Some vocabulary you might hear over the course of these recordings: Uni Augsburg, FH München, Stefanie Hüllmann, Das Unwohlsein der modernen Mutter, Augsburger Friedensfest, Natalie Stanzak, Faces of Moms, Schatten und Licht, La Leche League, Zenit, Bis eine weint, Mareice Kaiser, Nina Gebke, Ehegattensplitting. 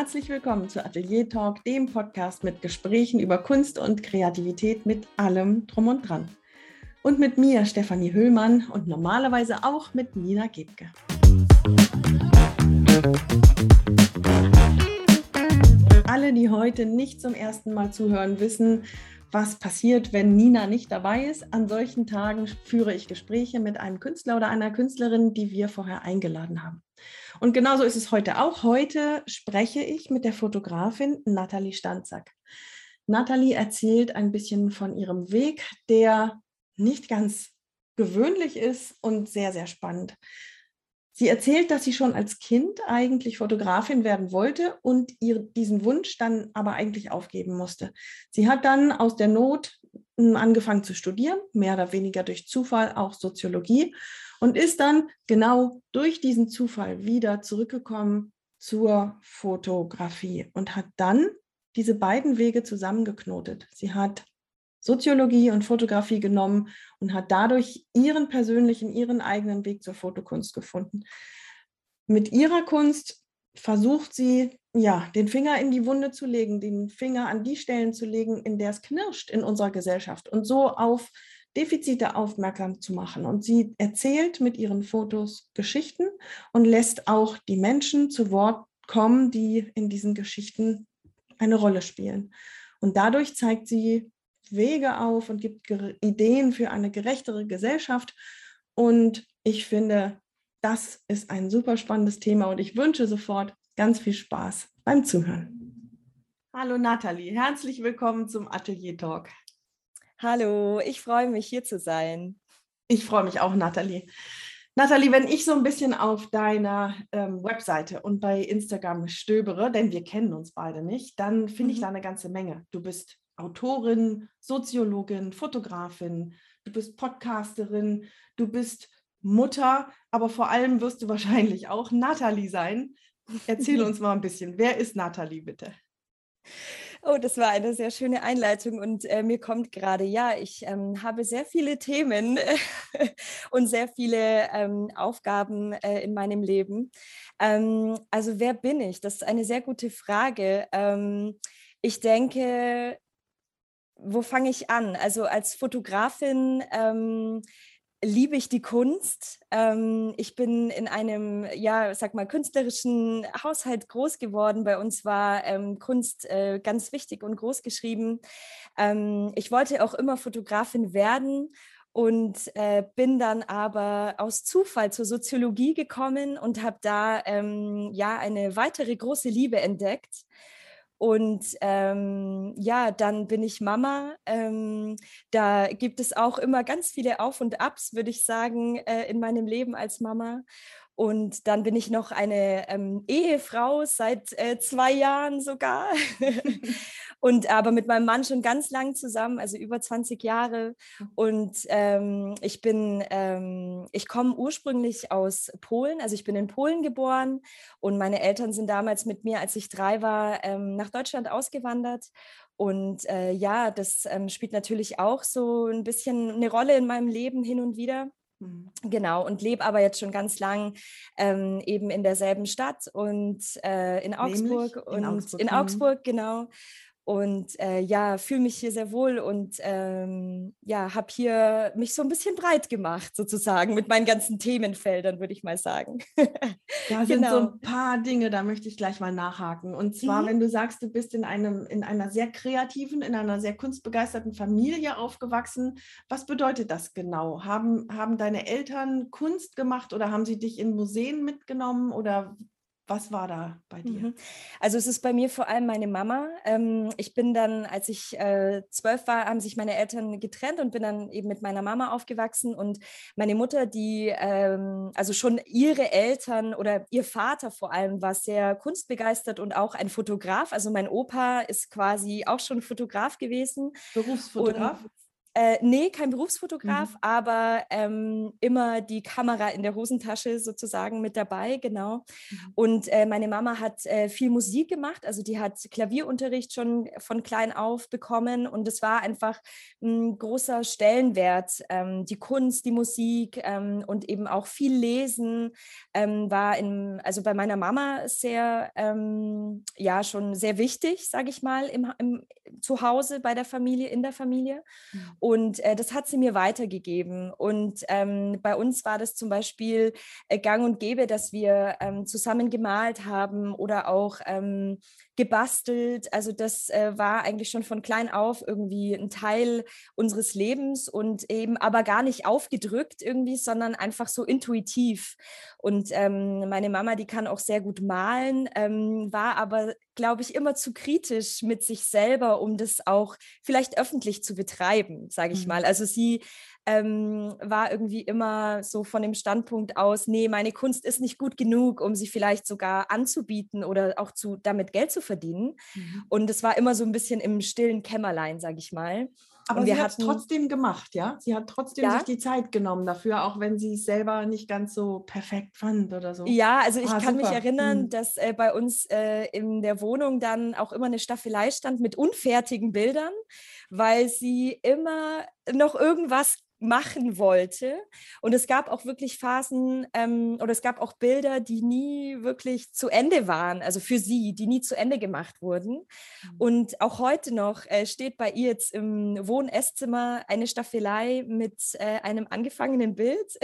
herzlich willkommen zu Atelier Talk, dem Podcast mit Gesprächen über Kunst und Kreativität mit allem Drum und Dran. Und mit mir, Stefanie Hüllmann, und normalerweise auch mit Nina Gebke. Alle, die heute nicht zum ersten Mal zuhören, wissen, was passiert, wenn Nina nicht dabei ist. An solchen Tagen führe ich Gespräche mit einem Künstler oder einer Künstlerin, die wir vorher eingeladen haben. Und genauso ist es heute auch. Heute spreche ich mit der Fotografin Natalie Stanzak. Natalie erzählt ein bisschen von ihrem Weg, der nicht ganz gewöhnlich ist und sehr, sehr spannend. Sie erzählt, dass sie schon als Kind eigentlich Fotografin werden wollte und diesen Wunsch dann aber eigentlich aufgeben musste. Sie hat dann aus der Not angefangen zu studieren, mehr oder weniger durch Zufall, auch Soziologie, und ist dann genau durch diesen Zufall wieder zurückgekommen zur Fotografie und hat dann diese beiden Wege zusammengeknotet. Sie hat Soziologie und Fotografie genommen und hat dadurch ihren eigenen Weg zur Fotokunst gefunden. Mit ihrer Kunst versucht sie, den Finger in die Wunde zu legen, den Finger an die Stellen zu legen, in der es knirscht in unserer Gesellschaft, und so auf Defizite aufmerksam zu machen. Und sie erzählt mit ihren Fotos Geschichten und lässt auch die Menschen zu Wort kommen, die in diesen Geschichten eine Rolle spielen. Und dadurch zeigt sie Wege auf und gibt Ideen für eine gerechtere Gesellschaft. Und ich finde, das ist ein super spannendes Thema und ich wünsche sofort ganz viel Spaß beim Zuhören. Hallo Natalie, herzlich willkommen zum Atelier Talk. Hallo, ich freue mich, hier zu sein. Ich freue mich auch, Natalie. Natalie, wenn ich so ein bisschen auf deiner Webseite und bei Instagram stöbere, denn wir kennen uns beide nicht, dann finde ich da eine ganze Menge. Du bist Autorin, Soziologin, Fotografin, du bist Podcasterin, du bist Mutter, aber vor allem wirst du wahrscheinlich auch Natalie sein. Erzähl uns mal ein bisschen, wer ist Natalie bitte? Oh, das war eine sehr schöne Einleitung und mir kommt gerade, ich habe sehr viele Themen und sehr viele Aufgaben in meinem Leben. Also wer bin ich? Das ist eine sehr gute Frage. Ich denke, wo fange ich an? Also als Fotografin liebe ich die Kunst. Ich bin in einem, künstlerischen Haushalt groß geworden. Bei uns war Kunst ganz wichtig und groß geschrieben. Ich wollte auch immer Fotografin werden und bin dann aber aus Zufall zur Soziologie gekommen und habe da eine weitere große Liebe entdeckt. Und dann bin ich Mama. Da gibt es auch immer ganz viele Auf und Abs, würde ich sagen, in meinem Leben als Mama. Und dann bin ich noch eine Ehefrau seit 2 Jahren sogar. Und aber mit meinem Mann schon ganz lang zusammen, also über 20 Jahre. Und ich komme ursprünglich aus Polen, also ich bin in Polen geboren und meine Eltern sind damals mit mir, als ich 3 war, nach Deutschland ausgewandert. Und das spielt natürlich auch so ein bisschen eine Rolle in meinem Leben hin und wieder. Genau, und lebe aber jetzt schon ganz lang eben in derselben Stadt und in Augsburg. Augsburg, genau. Und fühle mich hier sehr wohl und habe hier mich so ein bisschen breit gemacht sozusagen mit meinen ganzen Themenfeldern, würde ich mal sagen. Da sind so ein paar Dinge, da möchte ich gleich mal nachhaken. Und zwar, wenn du sagst, du bist in einer sehr kreativen, in einer sehr kunstbegeisterten Familie aufgewachsen. Was bedeutet das genau? Haben deine Eltern Kunst gemacht oder haben sie dich in Museen mitgenommen oder... Was war da bei dir? Also es ist bei mir vor allem meine Mama. Ich bin dann, als ich 12 war, haben sich meine Eltern getrennt und bin dann eben mit meiner Mama aufgewachsen. Und meine Mutter, die, also schon ihre Eltern oder ihr Vater vor allem, war sehr kunstbegeistert und auch ein Fotograf. Also mein Opa ist quasi auch schon Fotograf gewesen. Berufsfotograf? Und Nee, kein Berufsfotograf, aber immer die Kamera in der Hosentasche sozusagen mit dabei, genau. Und meine Mama hat viel Musik gemacht, also die hat Klavierunterricht schon von klein auf bekommen und es war einfach ein großer Stellenwert. Die Kunst, die Musik und eben auch viel Lesen war also bei meiner Mama sehr, ja, schon sehr wichtig, sage ich mal, zu Hause, bei der Familie, in der Familie. Und das hat sie mir weitergegeben. Und bei uns war das zum Beispiel gang und gäbe, dass wir zusammen gemalt haben oder auch gebastelt. Also das war eigentlich schon von klein auf irgendwie ein Teil unseres Lebens und eben aber gar nicht aufgedrückt irgendwie, sondern einfach so intuitiv. Und meine Mama, die kann auch sehr gut malen, war aber, glaube ich, immer zu kritisch mit sich selber, um das auch vielleicht öffentlich zu betreiben, sage ich mal. Also sie war irgendwie immer so von dem Standpunkt aus, nee, meine Kunst ist nicht gut genug, um sie vielleicht sogar anzubieten oder auch damit Geld zu verdienen. Und es war immer so ein bisschen im stillen Kämmerlein, sage ich mal. Aber sie hat es trotzdem gemacht, ja? Sie hat trotzdem sich die Zeit genommen dafür, auch wenn sie es selber nicht ganz so perfekt fand oder so. Ja, also ich kann mich erinnern, dass bei uns in der Wohnung dann auch immer eine Staffelei stand mit unfertigen Bildern, weil sie immer noch irgendwas machen wollte. Und es gab auch wirklich Phasen oder es gab auch Bilder, die nie wirklich zu Ende waren, also für sie, die nie zu Ende gemacht wurden. Und auch heute noch steht bei ihr jetzt im Wohn-Esszimmer eine Staffelei mit einem angefangenen Bild.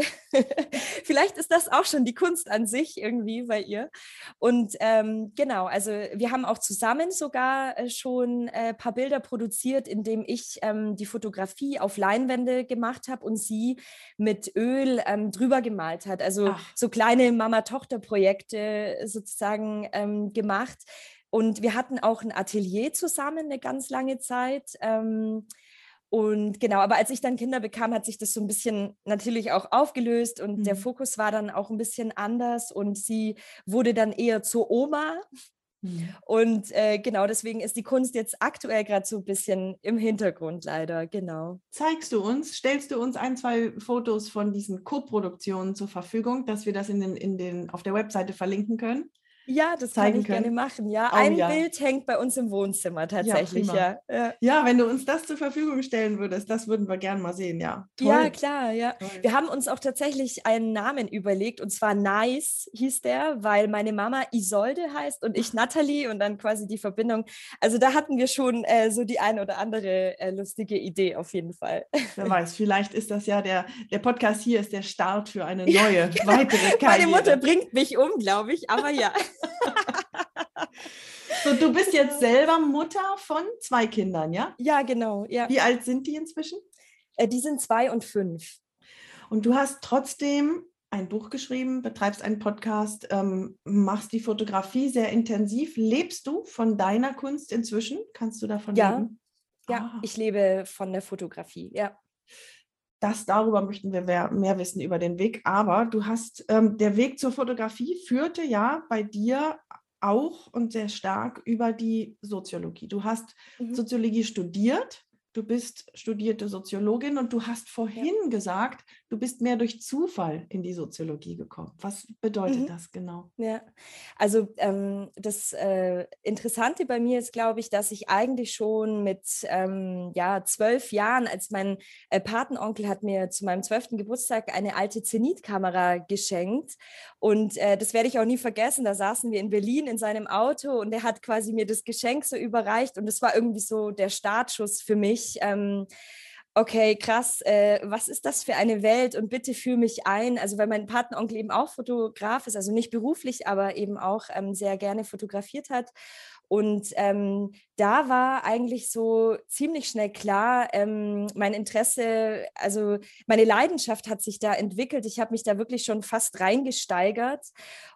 Vielleicht ist das auch schon die Kunst an sich irgendwie bei ihr. Und genau, also wir haben auch zusammen sogar schon ein paar Bilder produziert, indem ich die Fotografie auf Leinwände gemacht habe und sie mit Öl drüber gemalt hat. Also so kleine Mama-Tochter-Projekte sozusagen gemacht. Und wir hatten auch ein Atelier zusammen eine ganz lange Zeit. Und genau, aber als ich dann Kinder bekam, hat sich das so ein bisschen natürlich auch aufgelöst und der Fokus war dann auch ein bisschen anders und sie wurde dann eher zur Oma. Und genau, deswegen ist die Kunst jetzt aktuell gerade so ein bisschen im Hintergrund leider, genau. Stellst du uns ein, zwei Fotos von diesen Co-Produktionen zur Verfügung, dass wir das auf der Webseite verlinken können? Ja, das kann ich gerne machen, ja. Ein Bild hängt bei uns im Wohnzimmer tatsächlich, ja. Ja, wenn du uns das zur Verfügung stellen würdest, das würden wir gerne mal sehen, ja. Toll. Ja, klar, ja. Toll. Wir haben uns auch tatsächlich einen Namen überlegt und zwar Nice hieß der, weil meine Mama Isolde heißt und ich Natalie und dann quasi die Verbindung. Also da hatten wir schon so die eine oder andere lustige Idee auf jeden Fall. Wer weiß, vielleicht ist das ja der Podcast hier ist der Start für eine neue, weitere Karriere. Meine Mutter bringt mich um, glaube ich, aber ja. So, du bist jetzt selber Mutter von 2 Kindern, ja? Ja, genau. Ja. Wie alt sind die inzwischen? Die sind 2 und 5. Und du hast trotzdem ein Buch geschrieben, betreibst einen Podcast, machst die Fotografie sehr intensiv. Lebst du von deiner Kunst inzwischen? Kannst du davon leben? Ja, ich lebe von der Fotografie, ja. Darüber möchten wir mehr wissen über den Weg, aber du hast, der Weg zur Fotografie führte ja bei dir auch und sehr stark über die Soziologie. Du hast Soziologie studiert, du bist studierte Soziologin und du hast vorhin gesagt, du bist mehr durch Zufall in die Soziologie gekommen. Was bedeutet das genau? Ja, also das Interessante bei mir ist, glaube ich, dass ich eigentlich schon mit 12 Jahren, als mein Patenonkel hat mir zu meinem 12. Geburtstag eine alte Zenit-Kamera geschenkt und das werde ich auch nie vergessen, da saßen wir in Berlin in seinem Auto und er hat quasi mir das Geschenk so überreicht und das war irgendwie so der Startschuss für mich, okay, krass, was ist das für eine Welt und bitte fühl mich ein, also weil mein Patenonkel eben auch Fotograf ist, also nicht beruflich, aber eben auch sehr gerne fotografiert hat und da war eigentlich so ziemlich schnell klar, mein Interesse, also meine Leidenschaft hat sich da entwickelt, ich habe mich da wirklich schon fast reingesteigert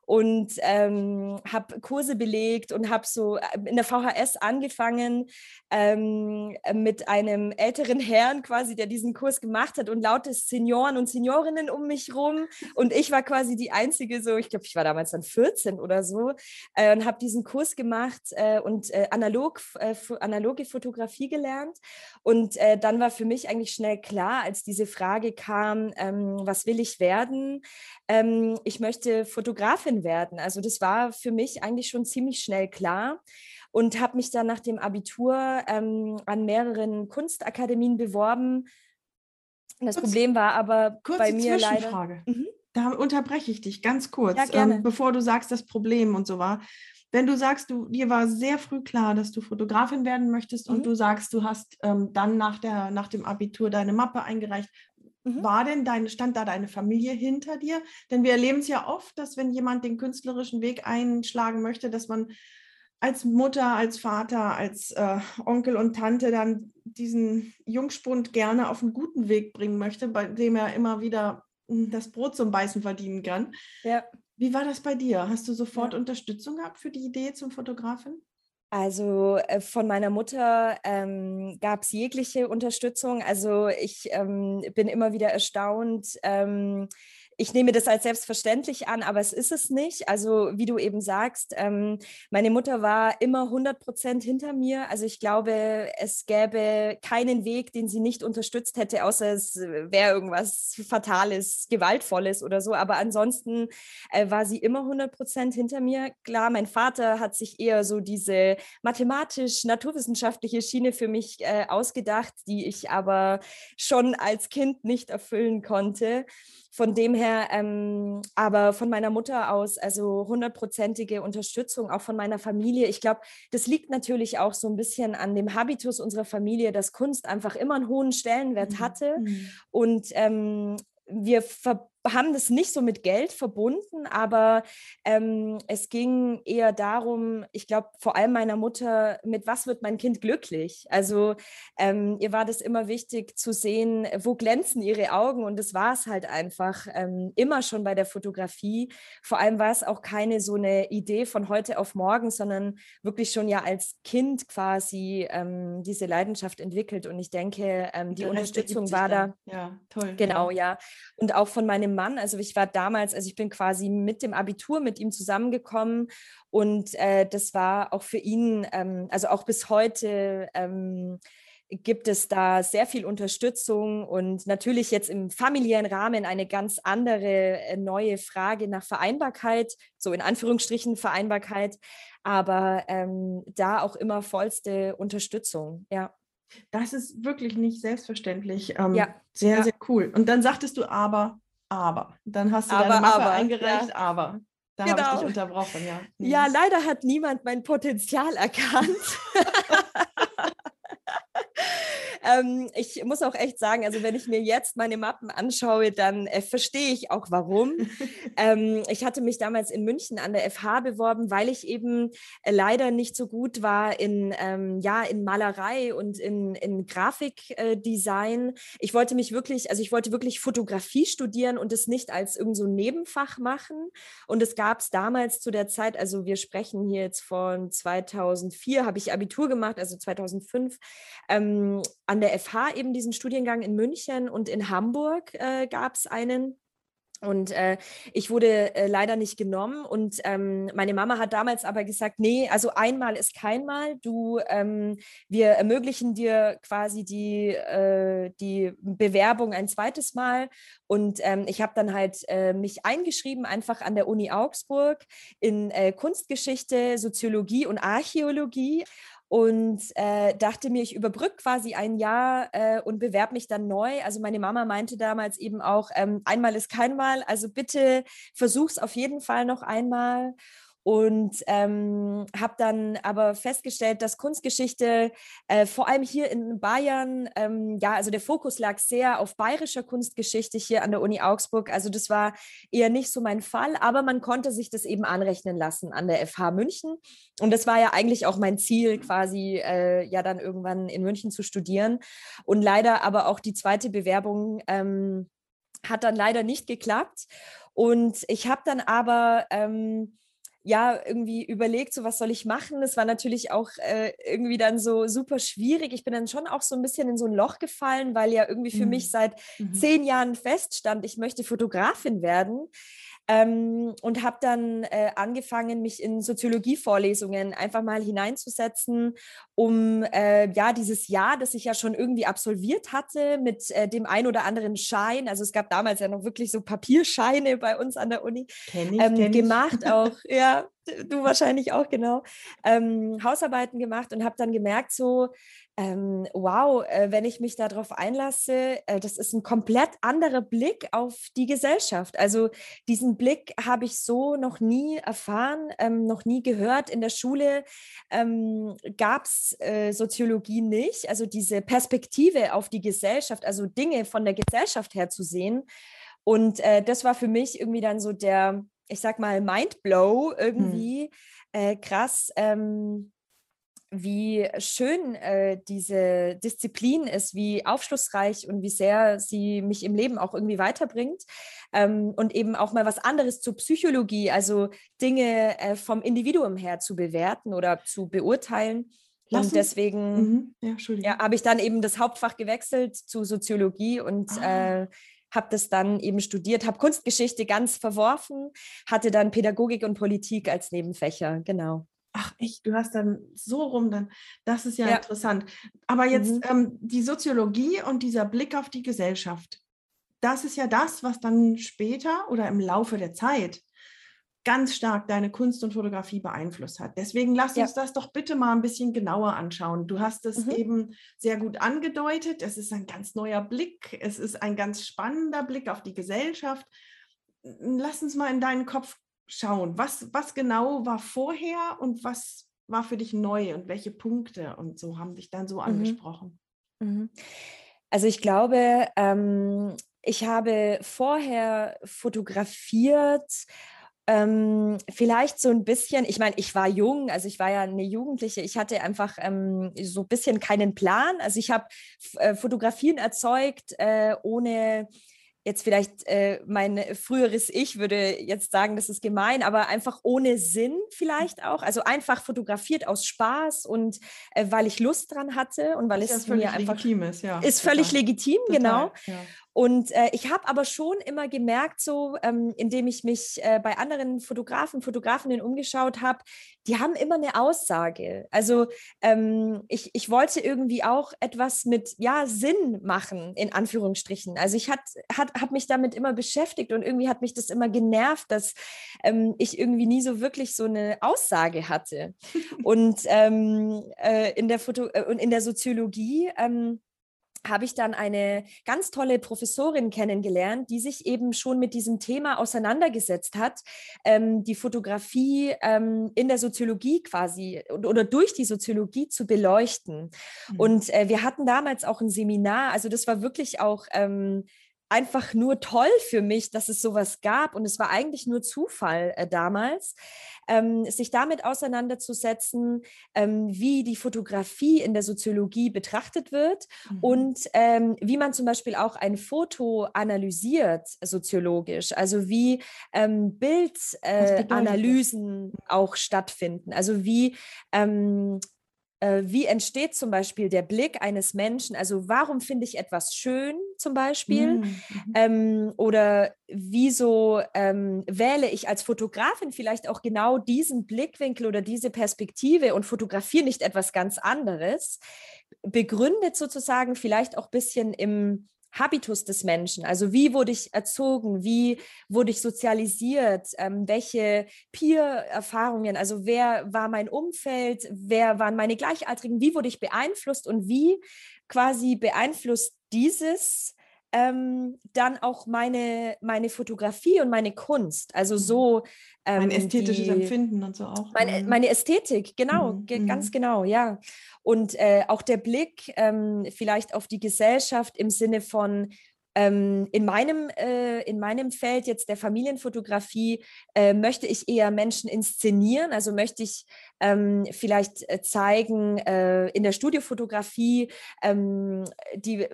und habe Kurse belegt und habe so in der VHS angefangen mit einem älteren Herrn quasi, der diesen Kurs gemacht hat und lauter Senioren und Seniorinnen um mich rum und ich war quasi die Einzige so, ich glaube, ich war damals dann 14 oder so und habe diesen Kurs gemacht analoge Fotografie gelernt. Und dann war für mich eigentlich schnell klar, als diese Frage kam, was will ich werden? Ich möchte Fotografin werden. Also das war für mich eigentlich schon ziemlich schnell klar. Und habe mich dann nach dem Abitur an mehreren Kunstakademien beworben. Das Problem war aber bei mir leider... Mhm. Da unterbreche ich dich ganz kurz, ja, gerne. Bevor du sagst, das Problem und so war. Wenn du sagst, dir war sehr früh klar, dass du Fotografin werden möchtest, mhm. und du sagst, du hast dann nach dem Abitur deine Mappe eingereicht, mhm. Stand da deine Familie hinter dir? Denn wir erleben es ja oft, dass wenn jemand den künstlerischen Weg einschlagen möchte, dass man als Mutter, als Vater, als Onkel und Tante dann diesen Jungspund gerne auf einen guten Weg bringen möchte, bei dem er immer wieder das Brot zum Beißen verdienen kann. Ja. Wie war das bei dir? Hast du sofort Unterstützung gehabt für die Idee zum Fotografen? Also von meiner Mutter gab es jegliche Unterstützung. Also ich bin immer wieder erstaunt, ich nehme das als selbstverständlich an, aber es ist es nicht. Also wie du eben sagst, meine Mutter war immer 100% hinter mir. Also ich glaube, es gäbe keinen Weg, den sie nicht unterstützt hätte, außer es wäre irgendwas Fatales, Gewaltvolles oder so. Aber ansonsten war sie immer 100% hinter mir. Klar, mein Vater hat sich eher so diese mathematisch-naturwissenschaftliche Schiene für mich ausgedacht, die ich aber schon als Kind nicht erfüllen konnte. Von dem her, aber von meiner Mutter aus, also 100%ige Unterstützung, auch von meiner Familie. Ich glaube, das liegt natürlich auch so ein bisschen an dem Habitus unserer Familie, dass Kunst einfach immer einen hohen Stellenwert hatte. Mhm. Und wir haben das nicht so mit Geld verbunden, aber es ging eher darum, ich glaube, vor allem meiner Mutter, mit was wird mein Kind glücklich? Also ihr war das immer wichtig zu sehen, wo glänzen ihre Augen, und das war es halt einfach immer schon bei der Fotografie. Vor allem war es auch keine so eine Idee von heute auf morgen, sondern wirklich schon ja als Kind quasi diese Leidenschaft entwickelt, und ich denke, die Unterstützung war da. Ja, toll. Genau, ja. Und auch von meinem Mann, also ich war damals, also ich bin quasi mit dem Abitur mit ihm zusammengekommen, und das war auch für ihn, also auch bis heute gibt es da sehr viel Unterstützung, und natürlich jetzt im familiären Rahmen eine ganz andere neue Frage nach Vereinbarkeit, so in Anführungsstrichen Vereinbarkeit, aber da auch immer vollste Unterstützung, ja. Das ist wirklich nicht selbstverständlich, sehr, sehr cool. Und dann sagtest du aber. Dann hast du deine Mappe eingereicht, ja. Aber. Da genau. Habe ich dich unterbrochen, ja. Nee. Ja, leider hat niemand mein Potenzial erkannt. Ich muss auch echt sagen, also wenn ich mir jetzt meine Mappen anschaue, dann verstehe ich auch, warum. Ich hatte mich damals in München an der FH beworben, weil ich eben leider nicht so gut war in Malerei und in Grafikdesign. Ich wollte wirklich Fotografie studieren und es nicht als irgend so ein Nebenfach machen. Und es gab es damals zu der Zeit, also wir sprechen hier jetzt von 2004, habe ich Abitur gemacht, also 2005, an der FH eben diesen Studiengang in München, und in Hamburg gab es einen. Und ich wurde leider nicht genommen, und meine Mama hat damals aber gesagt, nee, also einmal ist kein Mal, wir ermöglichen dir quasi die Bewerbung ein zweites Mal, und ich habe dann halt mich eingeschrieben, einfach an der Uni Augsburg in Kunstgeschichte, Soziologie und Archäologie. Und dachte mir, ich überbrücke quasi ein Jahr und bewerbe mich dann neu. Also meine Mama meinte damals eben auch, einmal ist kein Mal, also bitte versuch's auf jeden Fall noch einmal. Und habe dann aber festgestellt, dass Kunstgeschichte vor allem hier in Bayern, also der Fokus lag sehr auf bayerischer Kunstgeschichte hier an der Uni Augsburg. Also das war eher nicht so mein Fall, aber man konnte sich das eben anrechnen lassen an der FH München. Und das war ja eigentlich auch mein Ziel, quasi dann irgendwann in München zu studieren. Und leider aber auch die zweite Bewerbung hat dann leider nicht geklappt. Und ich habe dann aber... irgendwie überlegt, so was soll ich machen. Das war natürlich auch irgendwie dann so super schwierig. Ich bin dann schon auch so ein bisschen in so ein Loch gefallen, weil ja irgendwie für mich seit 10 Jahren feststand, ich möchte Fotografin werden. Und habe dann angefangen, mich in Soziologievorlesungen einfach mal hineinzusetzen, um dieses Jahr, das ich ja schon irgendwie absolviert hatte, mit dem ein oder anderen Schein, also es gab damals ja noch wirklich so Papierscheine bei uns an der Uni, gemacht auch, ja, du wahrscheinlich auch, genau, Hausarbeiten gemacht und habe dann gemerkt so, wenn ich mich darauf einlasse, das ist ein komplett anderer Blick auf die Gesellschaft. Also diesen Blick habe ich so noch nie erfahren, noch nie gehört. In der Schule gab es Soziologie nicht, also diese Perspektive auf die Gesellschaft, also Dinge von der Gesellschaft her zu sehen. Und das war für mich irgendwie dann so der, ich sag mal, Mindblow irgendwie, krass, wie schön diese Disziplin ist, wie aufschlussreich und wie sehr sie mich im Leben auch irgendwie weiterbringt, und eben auch mal was anderes zur Psychologie, also Dinge vom Individuum her zu bewerten oder zu beurteilen. Und deswegen habe ich dann eben das Hauptfach gewechselt zu Soziologie und habe das dann eben studiert, habe Kunstgeschichte ganz verworfen, hatte dann Pädagogik und Politik als Nebenfächer, genau. Ach echt, du hast dann so rum, dann, das ist ja interessant. Aber jetzt die Soziologie und dieser Blick auf die Gesellschaft, das ist ja das, was dann später oder im Laufe der Zeit ganz stark deine Kunst und Fotografie beeinflusst hat. Deswegen lass uns das doch bitte mal ein bisschen genauer anschauen. Du hast es eben sehr gut angedeutet. Es ist ein ganz neuer Blick. Es ist ein ganz spannender Blick auf die Gesellschaft. Lass uns mal in deinen Kopf schauen. Was genau war vorher und was war für dich neu und welche Punkte und so haben dich dann so angesprochen? Also ich glaube, ich habe vorher fotografiert, vielleicht so ein bisschen, ich meine, ich war jung, also ich war ja eine Jugendliche, ich hatte einfach so ein bisschen keinen Plan, also ich habe Fotografien erzeugt, ohne jetzt vielleicht mein früheres Ich würde jetzt sagen, das ist gemein, aber einfach ohne Sinn vielleicht auch, also einfach fotografiert aus Spaß und weil ich Lust dran hatte und weil es mir einfach legitim ist, ist völlig legitim, genau. Ja. Und ich habe aber schon immer gemerkt, so indem ich mich bei anderen Fotografen, Fotografinnen umgeschaut habe, die haben immer eine Aussage. Also ich wollte irgendwie auch etwas mit Sinn machen, in Anführungsstrichen. Also ich habe mich damit immer beschäftigt und irgendwie hat mich das immer genervt, dass ich irgendwie nie so wirklich so eine Aussage hatte. Und in der Soziologie habe ich dann eine ganz tolle Professorin kennengelernt, die sich eben schon mit diesem Thema auseinandergesetzt hat, die Fotografie in der Soziologie quasi oder durch die Soziologie zu beleuchten. Und wir hatten damals auch ein Seminar, also das war wirklich auch einfach nur toll für mich, dass es sowas gab und es war eigentlich nur Zufall damals, sich damit auseinanderzusetzen, wie die Fotografie in der Soziologie betrachtet wird und wie man zum Beispiel auch ein Foto analysiert soziologisch, also wie Bildanalysen auch stattfinden, also wie entsteht zum Beispiel der Blick eines Menschen? Also warum finde ich etwas schön zum Beispiel? Oder wieso wähle ich als Fotografin vielleicht auch genau diesen Blickwinkel oder diese Perspektive und fotografiere nicht etwas ganz anderes? Begründet sozusagen vielleicht auch ein bisschen im Habitus des Menschen, also wie wurde ich erzogen, wie wurde ich sozialisiert, welche Peer-Erfahrungen, also wer war mein Umfeld, wer waren meine Gleichaltrigen, wie wurde ich beeinflusst und wie quasi beeinflusst dieses dann auch meine Fotografie und meine Kunst, also so mein ästhetisches Empfinden und so auch. Meine Ästhetik, genau, ganz genau, ja. Und auch der Blick vielleicht auf die Gesellschaft im Sinne von in meinem Feld jetzt der Familienfotografie möchte ich eher Menschen inszenieren, also möchte ich vielleicht zeigen, in der Studiofotografie, die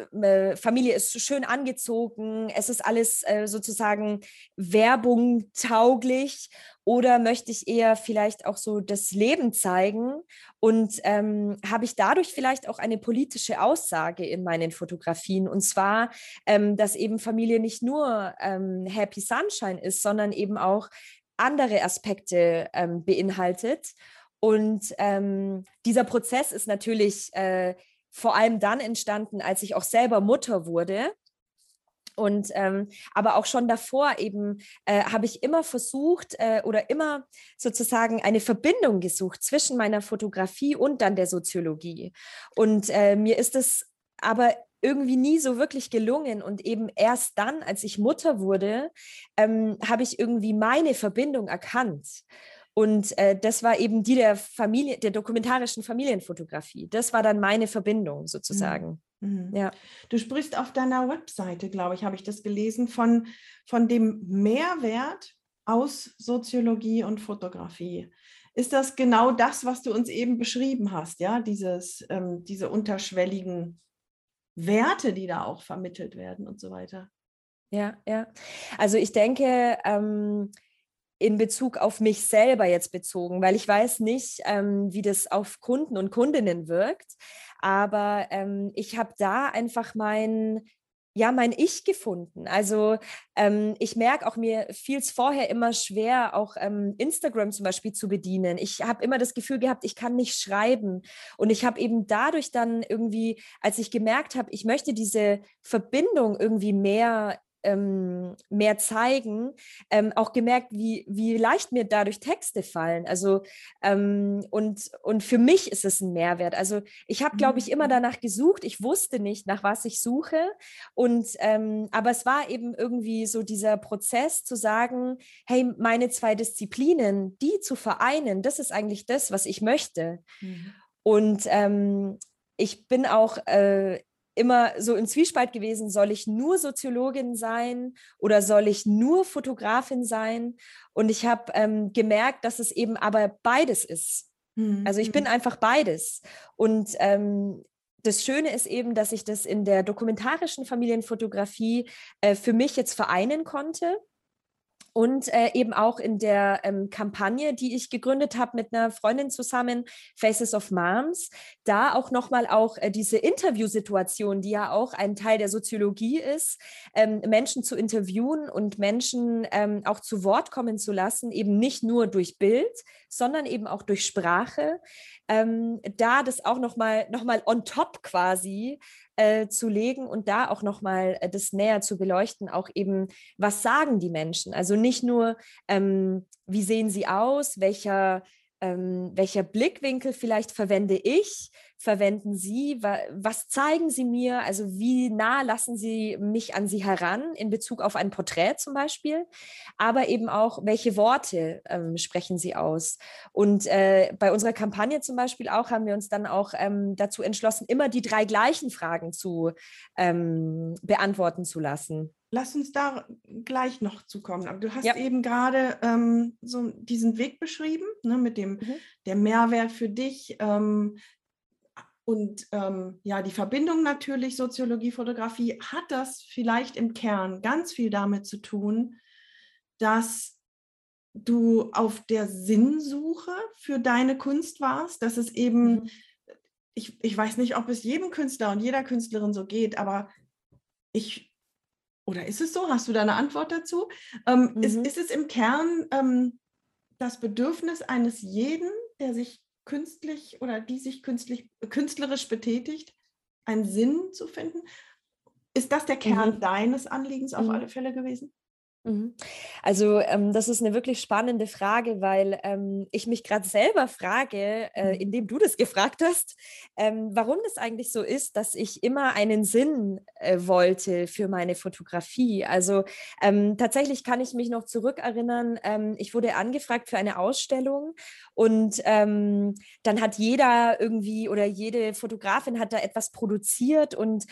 Familie ist schön angezogen, es ist alles sozusagen werbungtauglich Oder möchte ich eher vielleicht auch so das Leben zeigen und habe ich dadurch vielleicht auch eine politische Aussage in meinen Fotografien? Und zwar, dass eben Familie nicht nur Happy Sunshine ist, sondern eben auch andere Aspekte beinhaltet. Und dieser Prozess ist natürlich vor allem dann entstanden, als ich auch selber Mutter wurde. Und aber auch schon davor eben habe ich immer versucht oder immer sozusagen eine Verbindung gesucht zwischen meiner Fotografie und dann der Soziologie. Und mir ist es aber irgendwie nie so wirklich gelungen. Und eben erst dann, als ich Mutter wurde, habe ich irgendwie meine Verbindung erkannt. Und das war eben die der Familie, der dokumentarischen Familienfotografie. Das war dann meine Verbindung sozusagen. Mhm. Mhm. Ja. Du sprichst auf deiner Webseite, glaube ich, habe ich das gelesen, von dem Mehrwert aus Soziologie und Fotografie. Ist das genau das, was du uns eben beschrieben hast, ja? Diese unterschwelligen Werte, die da auch vermittelt werden und so weiter? Ja, ja. Also ich denke, in Bezug auf mich selber jetzt bezogen, weil ich weiß nicht, wie das auf Kunden und Kundinnen wirkt, aber ich habe da einfach mein Ich gefunden. Also ich merke auch, mir fiel es vorher immer schwer, auch Instagram zum Beispiel zu bedienen. Ich habe immer das Gefühl gehabt, ich kann nicht schreiben. Und ich habe eben dadurch dann irgendwie, als ich gemerkt habe, ich möchte diese Verbindung irgendwie mehr zeigen, auch gemerkt, wie leicht mir dadurch Texte fallen. Also und für mich ist es ein Mehrwert. Also ich habe, glaube ich, immer danach gesucht. Ich wusste nicht, nach was ich suche. Und aber es war eben irgendwie so dieser Prozess zu sagen, hey, meine zwei Disziplinen, die zu vereinen, das ist eigentlich das, was ich möchte. Mhm. Und ich bin auch immer so im Zwiespalt gewesen, soll ich nur Soziologin sein oder soll ich nur Fotografin sein? Und ich habe gemerkt, dass es eben aber beides ist. Mhm. Also ich bin einfach beides. Und das Schöne ist eben, dass ich das in der dokumentarischen Familienfotografie für mich jetzt vereinen konnte. Und eben auch in der Kampagne, die ich gegründet habe mit einer Freundin zusammen, Faces of Moms, da auch nochmal auch diese Interviewsituation, die ja auch ein Teil der Soziologie ist, Menschen zu interviewen und Menschen auch zu Wort kommen zu lassen, eben nicht nur durch Bild, sondern eben auch durch Sprache, da das auch nochmal on top quasi zu legen und da auch nochmal das näher zu beleuchten, auch eben, was sagen die Menschen? Also nicht nur, wie sehen sie aus, welcher Blickwinkel vielleicht verwende ich, verwenden sie, was zeigen sie mir, also wie nah lassen sie mich an sie heran in Bezug auf ein Porträt zum Beispiel, aber eben auch, welche Worte sprechen sie aus. Und bei unserer Kampagne zum Beispiel auch haben wir uns dann auch dazu entschlossen, immer die drei gleichen Fragen zu beantworten zu lassen. Lass uns da gleich noch zukommen. Aber du hast eben gerade so diesen Weg beschrieben, ne, mit dem der Mehrwert für dich und die Verbindung natürlich Soziologie, Fotografie. Hat das vielleicht im Kern ganz viel damit zu tun, dass du auf der Sinnsuche für deine Kunst warst, dass es eben, ich weiß nicht, ob es jedem Künstler und jeder Künstlerin so geht, aber oder ist es so? Hast du da eine Antwort dazu? Ist es im Kern das Bedürfnis eines jeden, der sich künstlich oder die sich künstlerisch betätigt, einen Sinn zu finden? Ist das der Kern deines Anliegens auf alle Fälle gewesen? Also das ist eine wirklich spannende Frage, weil ich mich gerade selber frage, indem du das gefragt hast, warum das eigentlich so ist, dass ich immer einen Sinn wollte für meine Fotografie. Also tatsächlich kann ich mich noch zurückerinnern, ich wurde angefragt für eine Ausstellung und dann hat jeder irgendwie oder jede Fotografin hat da etwas produziert und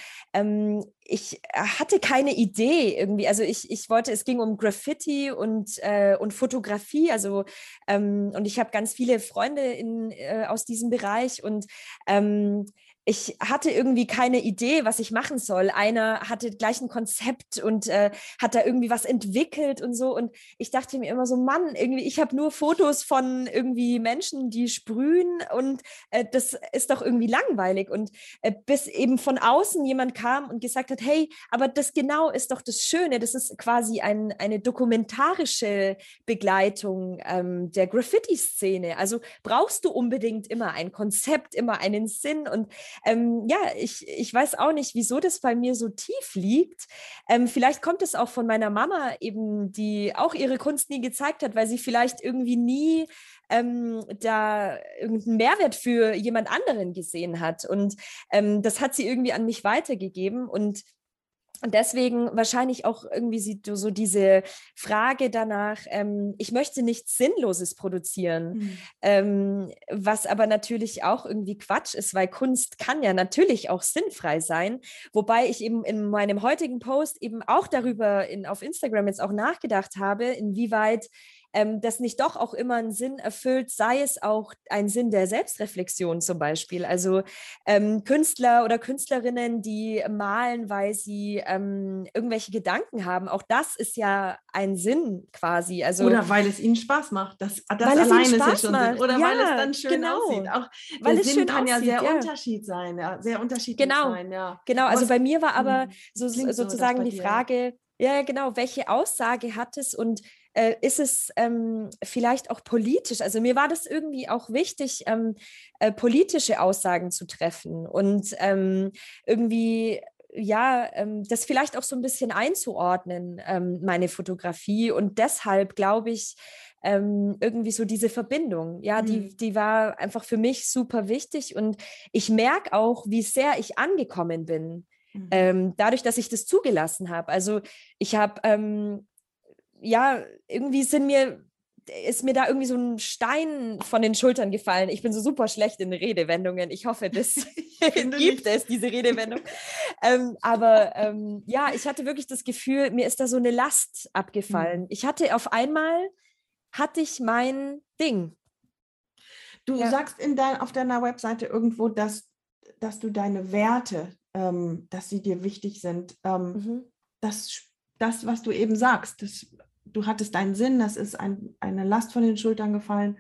ich hatte keine Idee irgendwie, also es ging um Graffiti und Fotografie, also und ich habe ganz viele Freunde aus diesem Bereich und ich hatte irgendwie keine Idee, was ich machen soll. Einer hatte gleich ein Konzept und hat da irgendwie was entwickelt und so. Und ich dachte mir immer so, Mann, irgendwie, ich habe nur Fotos von irgendwie Menschen, die sprühen und das ist doch irgendwie langweilig. Und bis eben von außen jemand kam und gesagt hat, hey, aber das genau ist doch das Schöne. Das ist quasi eine dokumentarische Begleitung der Graffiti-Szene. Also brauchst du unbedingt immer ein Konzept, immer einen Sinn und ich weiß auch nicht, wieso das bei mir so tief liegt. Vielleicht kommt es auch von meiner Mama eben, die auch ihre Kunst nie gezeigt hat, weil sie vielleicht irgendwie nie da irgendeinen Mehrwert für jemand anderen gesehen hat. Und das hat sie irgendwie an mich weitergegeben. Und deswegen wahrscheinlich auch irgendwie so diese Frage danach, ich möchte nichts Sinnloses produzieren, was aber natürlich auch irgendwie Quatsch ist, weil Kunst kann ja natürlich auch sinnfrei sein, wobei ich eben in meinem heutigen Post eben auch darüber auf Instagram jetzt auch nachgedacht habe, inwieweit dass nicht doch auch immer einen Sinn erfüllt, sei es auch ein Sinn der Selbstreflexion zum Beispiel. Also Künstler oder Künstlerinnen, die malen, weil sie irgendwelche Gedanken haben. Auch das ist ja ein Sinn quasi. Also, oder weil es ihnen Spaß macht. Das weil alleine es ihnen Spaß ist ja schon Sinn. Oder ja, weil es dann schön aussieht. Auch weil es Sinn schön kann aussieht, ja sehr unterschiedlich sein. Ja, sehr unterschiedlich sein, ja. Genau, also bei mir war aber sozusagen die Frage, ja genau, welche Aussage hat es und ist es vielleicht auch politisch? Also mir war das irgendwie auch wichtig, politische Aussagen zu treffen und irgendwie das vielleicht auch so ein bisschen einzuordnen, meine Fotografie. Und deshalb glaube ich, irgendwie so diese Verbindung, die war einfach für mich super wichtig. Und ich merke auch, wie sehr ich angekommen bin, dadurch, dass ich das zugelassen habe. Also ich habe... irgendwie ist mir da irgendwie so ein Stein von den Schultern gefallen. Ich bin so super schlecht in Redewendungen. Ich hoffe, das gibt es, diese Redewendung. Ich hatte wirklich das Gefühl, mir ist da so eine Last abgefallen. Ich hatte auf einmal, mein Ding. Du sagst auf deiner Webseite irgendwo, dass du deine Werte, dass sie dir wichtig sind. Das, was du eben sagst, du hattest einen Sinn, das ist eine Last von den Schultern gefallen.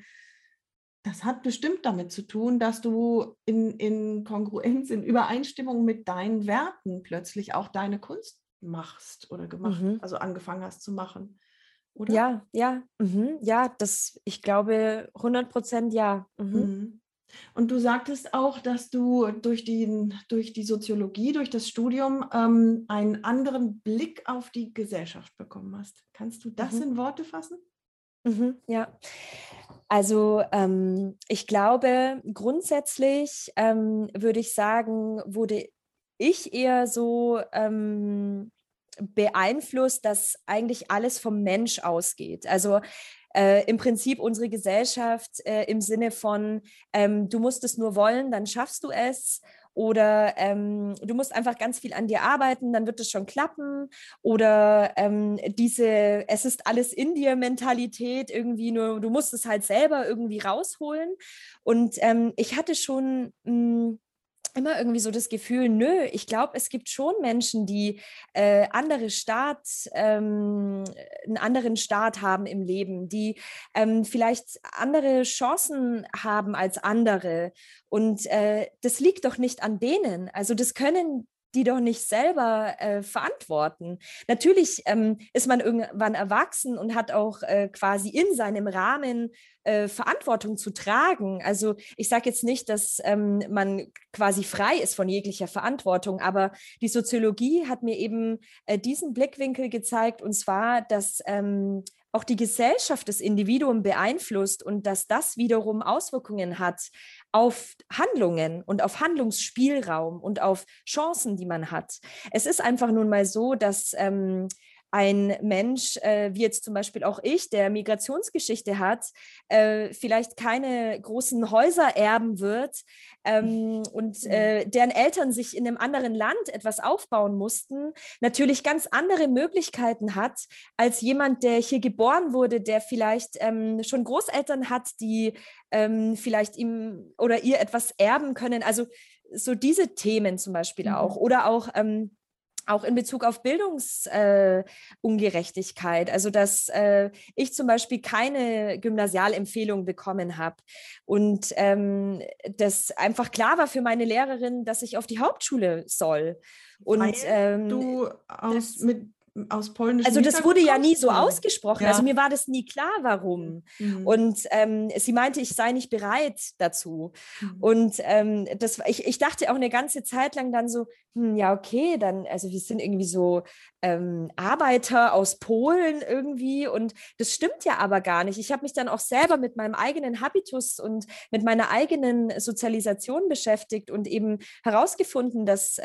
Das hat bestimmt damit zu tun, dass du in Kongruenz, in Übereinstimmung mit deinen Werten plötzlich auch deine Kunst machst oder gemacht, also angefangen hast zu machen, oder? Ich glaube 100% ja. Und du sagtest auch, dass du durch die Soziologie, durch das Studium einen anderen Blick auf die Gesellschaft bekommen hast. Kannst du das in Worte fassen? Also ich glaube, grundsätzlich würde ich sagen, wurde ich eher so beeinflusst, dass eigentlich alles vom Mensch ausgeht. Also im Prinzip unsere Gesellschaft im Sinne von, du musst es nur wollen, dann schaffst du es. Oder du musst einfach ganz viel an dir arbeiten, dann wird es schon klappen. Oder diese es ist alles in dir Mentalität irgendwie, nur du musst es halt selber irgendwie rausholen. Und ich hatte schon immer irgendwie so das Gefühl, nö, ich glaube, es gibt schon Menschen, die einen anderen Start haben im Leben, die vielleicht andere Chancen haben als andere. Und das liegt doch nicht an denen. Also das können die doch nicht selber verantworten. Natürlich ist man irgendwann erwachsen und hat auch quasi in seinem Rahmen Verantwortung zu tragen. Also ich sage jetzt nicht, dass man quasi frei ist von jeglicher Verantwortung, aber die Soziologie hat mir eben diesen Blickwinkel gezeigt, und zwar, dass auch die Gesellschaft das Individuum beeinflusst und dass das wiederum Auswirkungen hat auf Handlungen und auf Handlungsspielraum und auf Chancen, die man hat. Es ist einfach nun mal so, dass ein Mensch, wie jetzt zum Beispiel auch ich, der Migrationsgeschichte hat, vielleicht keine großen Häuser erben wird und deren Eltern sich in einem anderen Land etwas aufbauen mussten, natürlich ganz andere Möglichkeiten hat als jemand, der hier geboren wurde, der vielleicht schon Großeltern hat, die vielleicht ihm oder ihr etwas erben können. Also so diese Themen zum Beispiel auch oder auch in Bezug auf Bildungsungerechtigkeit, also dass ich zum Beispiel keine Gymnasialempfehlung bekommen habe und das einfach klar war für meine Lehrerin, dass ich auf die Hauptschule soll. Und weil du aus polnischem also das wurde ja nie so ausgesprochen, also mir war das nie klar, warum. Und sie meinte, ich sei nicht bereit dazu. Und ich dachte auch eine ganze Zeit lang dann so, ja okay, dann, also wir sind irgendwie so Arbeiter aus Polen irgendwie und das stimmt ja aber gar nicht. Ich habe mich dann auch selber mit meinem eigenen Habitus und mit meiner eigenen Sozialisation beschäftigt und eben herausgefunden, dass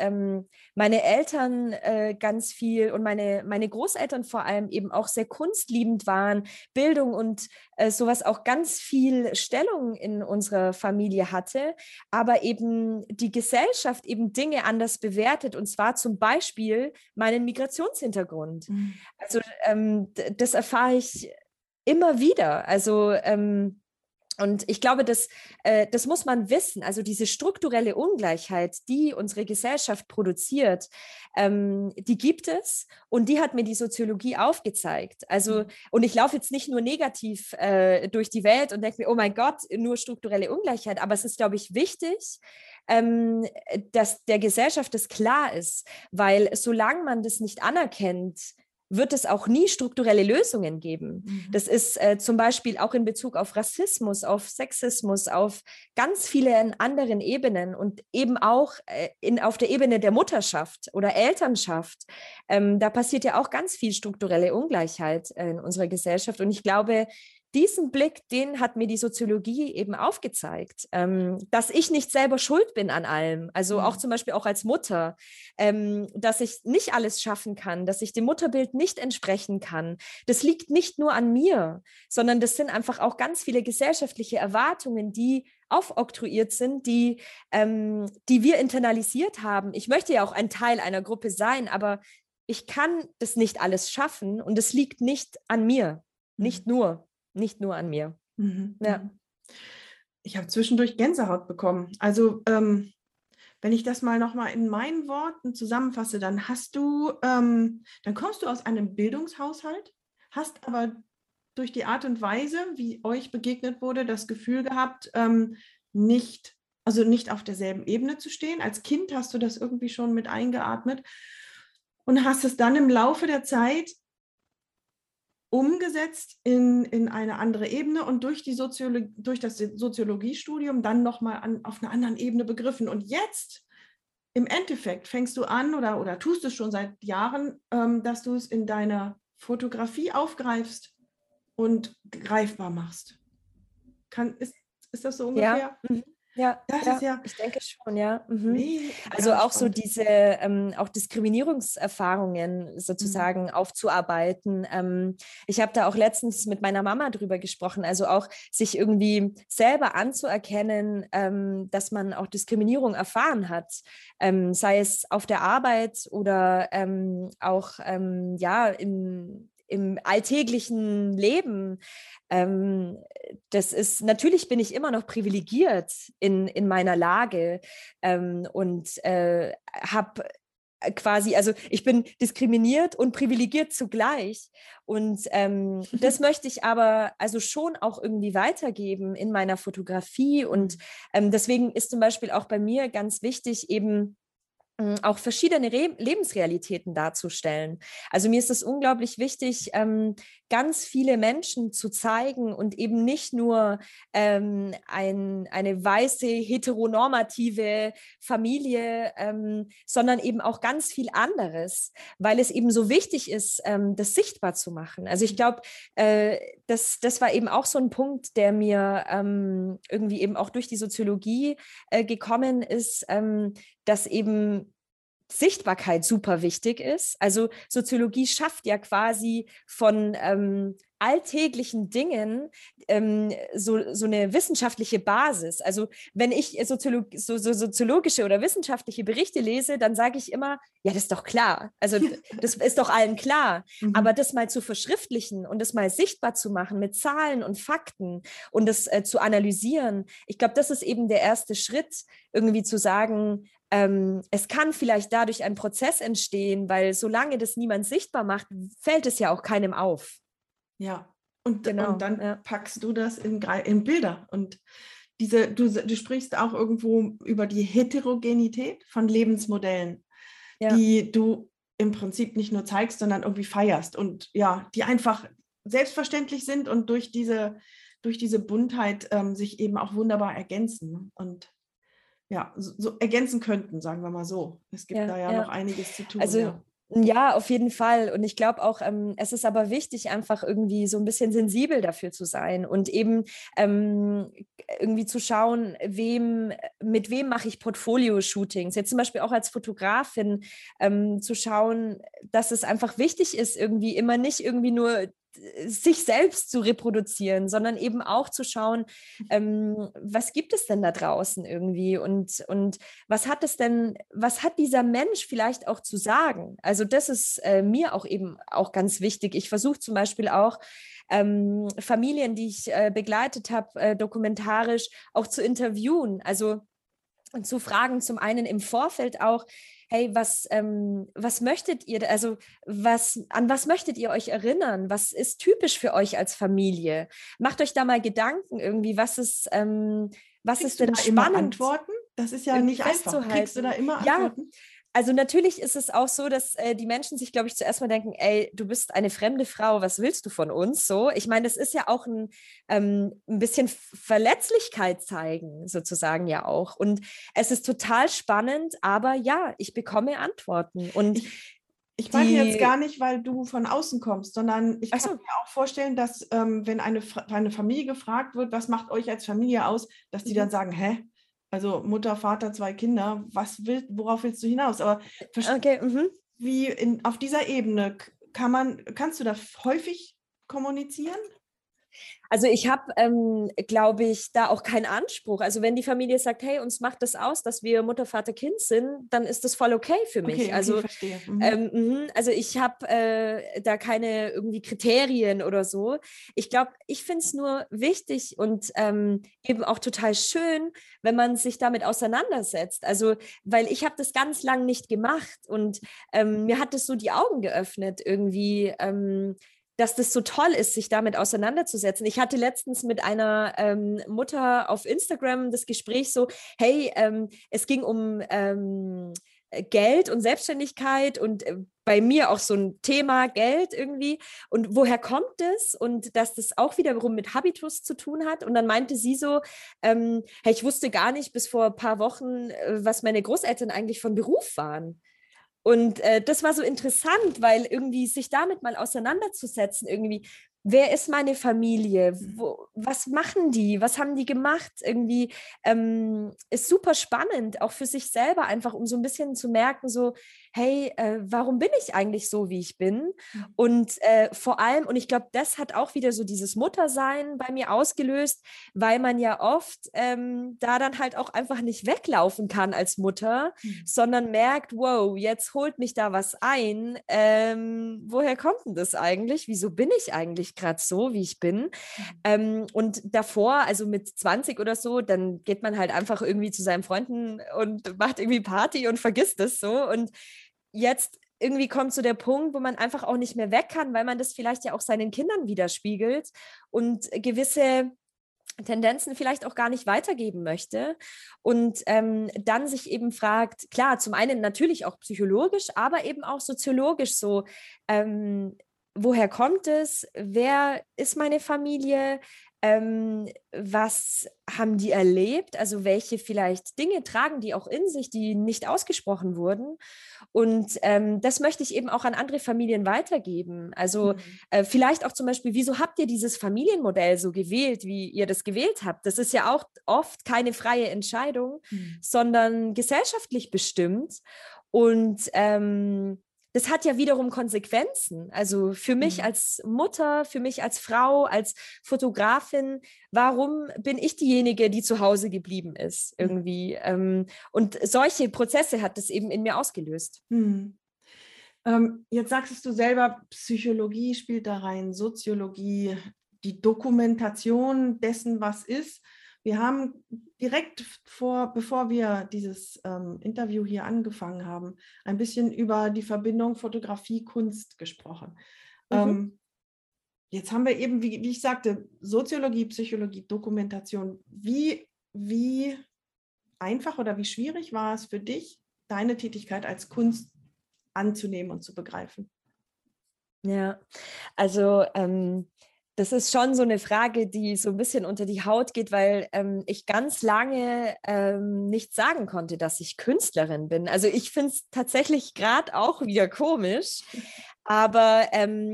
meine Eltern ganz viel und meine Großeltern vor allem eben auch sehr kunstliebend waren, Bildung und sowas auch ganz viel Stellung in unserer Familie hatte, aber eben die Gesellschaft eben Dinge anders bewertet und zwar zum Beispiel meinen Migrationshintergrund. Also das erfahre ich immer wieder. Also und ich glaube, das muss man wissen. Also diese strukturelle Ungleichheit, die unsere Gesellschaft produziert, die gibt es und die hat mir die Soziologie aufgezeigt. Also, und ich laufe jetzt nicht nur negativ durch die Welt und denke mir, oh mein Gott, nur strukturelle Ungleichheit. Aber es ist, glaube ich, wichtig, dass der Gesellschaft das klar ist, weil solange man das nicht anerkennt, wird es auch nie strukturelle Lösungen geben. Das ist zum Beispiel auch in Bezug auf Rassismus, auf Sexismus, auf ganz vielen anderen Ebenen und eben auch auf der Ebene der Mutterschaft oder Elternschaft. Da passiert ja auch ganz viel strukturelle Ungleichheit in unserer Gesellschaft. Und ich glaube, diesen Blick, den hat mir die Soziologie eben aufgezeigt, dass ich nicht selber schuld bin an allem, also auch zum Beispiel auch als Mutter, dass ich nicht alles schaffen kann, dass ich dem Mutterbild nicht entsprechen kann. Das liegt nicht nur an mir, sondern das sind einfach auch ganz viele gesellschaftliche Erwartungen, die aufoktroyiert sind, die wir internalisiert haben. Ich möchte ja auch ein Teil einer Gruppe sein, aber ich kann das nicht alles schaffen und es liegt nicht an mir, nicht nur an mir. Ja. Ich habe zwischendurch Gänsehaut bekommen. Also wenn ich das mal nochmal in meinen Worten zusammenfasse, dann dann kommst du aus einem Bildungshaushalt, hast aber durch die Art und Weise, wie euch begegnet wurde, das Gefühl gehabt, nicht auf derselben Ebene zu stehen. Als Kind hast du das irgendwie schon mit eingeatmet und hast es dann im Laufe der Zeit umgesetzt in eine andere Ebene und durch das Soziologiestudium dann nochmal auf einer anderen Ebene begriffen. Und jetzt im Endeffekt fängst du an oder tust es schon seit Jahren, dass du es in deiner Fotografie aufgreifst und greifbar machst. Ist das so ungefähr? Ja. Ja, ich denke schon, ja. Also auch so diese auch Diskriminierungserfahrungen sozusagen aufzuarbeiten. Ich habe da auch letztens mit meiner Mama drüber gesprochen, also auch sich irgendwie selber anzuerkennen, dass man auch Diskriminierung erfahren hat, sei es auf der Arbeit oder auch im alltäglichen Leben. Das ist, natürlich bin ich immer noch privilegiert in meiner Lage und habe quasi, also ich bin diskriminiert und privilegiert zugleich und das möchte ich aber also schon auch irgendwie weitergeben in meiner Fotografie und deswegen ist zum Beispiel auch bei mir ganz wichtig eben, auch verschiedene Lebensrealitäten darzustellen. Also mir ist es unglaublich wichtig, ganz viele Menschen zu zeigen und eben nicht nur eine weiße, heteronormative Familie, sondern eben auch ganz viel anderes, weil es eben so wichtig ist, das sichtbar zu machen. Also ich glaube, das war eben auch so ein Punkt, der mir irgendwie eben auch durch die Soziologie gekommen ist, dass eben Sichtbarkeit super wichtig ist. Also Soziologie schafft ja quasi von alltäglichen Dingen so eine wissenschaftliche Basis. Also wenn ich soziologische oder wissenschaftliche Berichte lese, dann sage ich immer, ja, das ist doch klar. Also das ist doch allen klar. Mhm. Aber das mal zu verschriftlichen und das mal sichtbar zu machen mit Zahlen und Fakten und das zu analysieren, ich glaube, das ist eben der erste Schritt, irgendwie zu sagen, es kann vielleicht dadurch ein Prozess entstehen, weil solange das niemand sichtbar macht, fällt es ja auch keinem auf. Ja, und, genau, und dann packst du das in Bilder. Und du sprichst auch irgendwo über die Heterogenität von Lebensmodellen, die du im Prinzip nicht nur zeigst, sondern irgendwie feierst. Und ja, die einfach selbstverständlich sind und durch diese Buntheit sich eben auch wunderbar ergänzen. Und ja, so ergänzen könnten, sagen wir mal so. Es gibt da noch einiges zu tun. Also, ja, auf jeden Fall. Und ich glaube auch, es ist aber wichtig, einfach irgendwie so ein bisschen sensibel dafür zu sein und eben irgendwie zu schauen, mit wem mache ich Portfolio-Shootings. Jetzt zum Beispiel auch als Fotografin zu schauen, dass es einfach wichtig ist, irgendwie immer nicht irgendwie nur sich selbst zu reproduzieren, sondern eben auch zu schauen, was gibt es denn da draußen irgendwie und was hat dieser Mensch vielleicht auch zu sagen? Also das ist mir auch eben auch ganz wichtig. Ich versuche zum Beispiel auch, Familien, die ich begleitet habe, dokumentarisch auch zu interviewen, also und zu fragen, zum einen im Vorfeld auch, hey, was möchtet ihr, also an was möchtet ihr euch erinnern? Was ist typisch für euch als Familie? Macht euch da mal Gedanken irgendwie, was ist denn spannend? Immer Antworten? Das ist ja nicht einfach. Kriegst du da immer Antworten? Ja. Also natürlich ist es auch so, dass die Menschen sich, glaube ich, zuerst mal denken, ey, du bist eine fremde Frau, was willst du von uns? So, ich meine, das ist ja auch ein bisschen Verletzlichkeit zeigen, sozusagen ja auch. Und es ist total spannend, aber ja, ich bekomme Antworten. Und ich meine jetzt gar nicht, weil du von außen kommst, sondern ich kann mir auch vorstellen, dass wenn eine Familie gefragt wird, was macht euch als Familie aus, dass die dann sagen, hä? Also Mutter, Vater, 2 Kinder, worauf willst du hinaus? Aber wie auf dieser Ebene kannst du da häufig kommunizieren? Also ich habe, glaube ich, da auch keinen Anspruch. Also wenn die Familie sagt, hey, uns macht das aus, dass wir Mutter, Vater, Kind sind, dann ist das voll okay für mich. Okay, also, verstehe. Also ich habe da keine irgendwie Kriterien oder so. Ich glaube, ich finde es nur wichtig und eben auch total schön, wenn man sich damit auseinandersetzt. Also weil ich habe das ganz lang nicht gemacht und mir hat das so die Augen geöffnet irgendwie, dass das so toll ist, sich damit auseinanderzusetzen. Ich hatte letztens mit einer Mutter auf Instagram das Gespräch so, hey, es ging um Geld und Selbstständigkeit und bei mir auch so ein Thema Geld irgendwie und woher kommt es und dass das auch wiederum mit Habitus zu tun hat und dann meinte sie so, hey, ich wusste gar nicht bis vor ein paar Wochen, was meine Großeltern eigentlich von Beruf waren. Und das war so interessant, weil irgendwie sich damit mal auseinanderzusetzen, irgendwie, wer ist meine Familie, was machen die, was haben die gemacht, irgendwie ist super spannend, auch für sich selber einfach, um so ein bisschen zu merken, so, hey, warum bin ich eigentlich so, wie ich bin? Und vor allem, und ich glaube, das hat auch wieder so dieses Muttersein bei mir ausgelöst, weil man ja oft da dann halt auch einfach nicht weglaufen kann als Mutter, sondern merkt, wow, jetzt holt mich da was ein, woher kommt denn das eigentlich? Wieso bin ich eigentlich gerade so, wie ich bin? Und davor, also mit 20 oder so, dann geht man halt einfach irgendwie zu seinen Freunden und macht irgendwie Party und vergisst das so. Und jetzt irgendwie kommt so der Punkt, wo man einfach auch nicht mehr weg kann, weil man das vielleicht ja auch seinen Kindern widerspiegelt und gewisse Tendenzen vielleicht auch gar nicht weitergeben möchte und dann sich eben fragt, klar, zum einen natürlich auch psychologisch, aber eben auch soziologisch so, woher kommt es? Wer ist meine Familie? Was haben die erlebt? Also welche vielleicht Dinge tragen die auch in sich, die nicht ausgesprochen wurden? Und das möchte ich eben auch an andere Familien weitergeben. Also vielleicht auch zum Beispiel, wieso habt ihr dieses Familienmodell so gewählt, wie ihr das gewählt habt? Das ist ja auch oft keine freie Entscheidung, sondern gesellschaftlich bestimmt. Und das hat ja wiederum Konsequenzen. Also für mich als Mutter, für mich als Frau, als Fotografin, warum bin ich diejenige, die zu Hause geblieben ist irgendwie? Und solche Prozesse hat das eben in mir ausgelöst. Jetzt sagst du selber, Psychologie spielt da rein, Soziologie, die Dokumentation dessen, was ist. Wir haben direkt bevor wir dieses Interview hier angefangen haben, ein bisschen über die Verbindung Fotografie-Kunst gesprochen. Jetzt haben wir eben, wie ich sagte, Soziologie, Psychologie, Dokumentation. Wie einfach oder wie schwierig war es für dich, deine Tätigkeit als Kunst anzunehmen und zu begreifen? Ja, also das ist schon so eine Frage, die so ein bisschen unter die Haut geht, weil ich ganz lange nicht sagen konnte, dass ich Künstlerin bin. Also ich finde es tatsächlich gerade auch wieder komisch, aber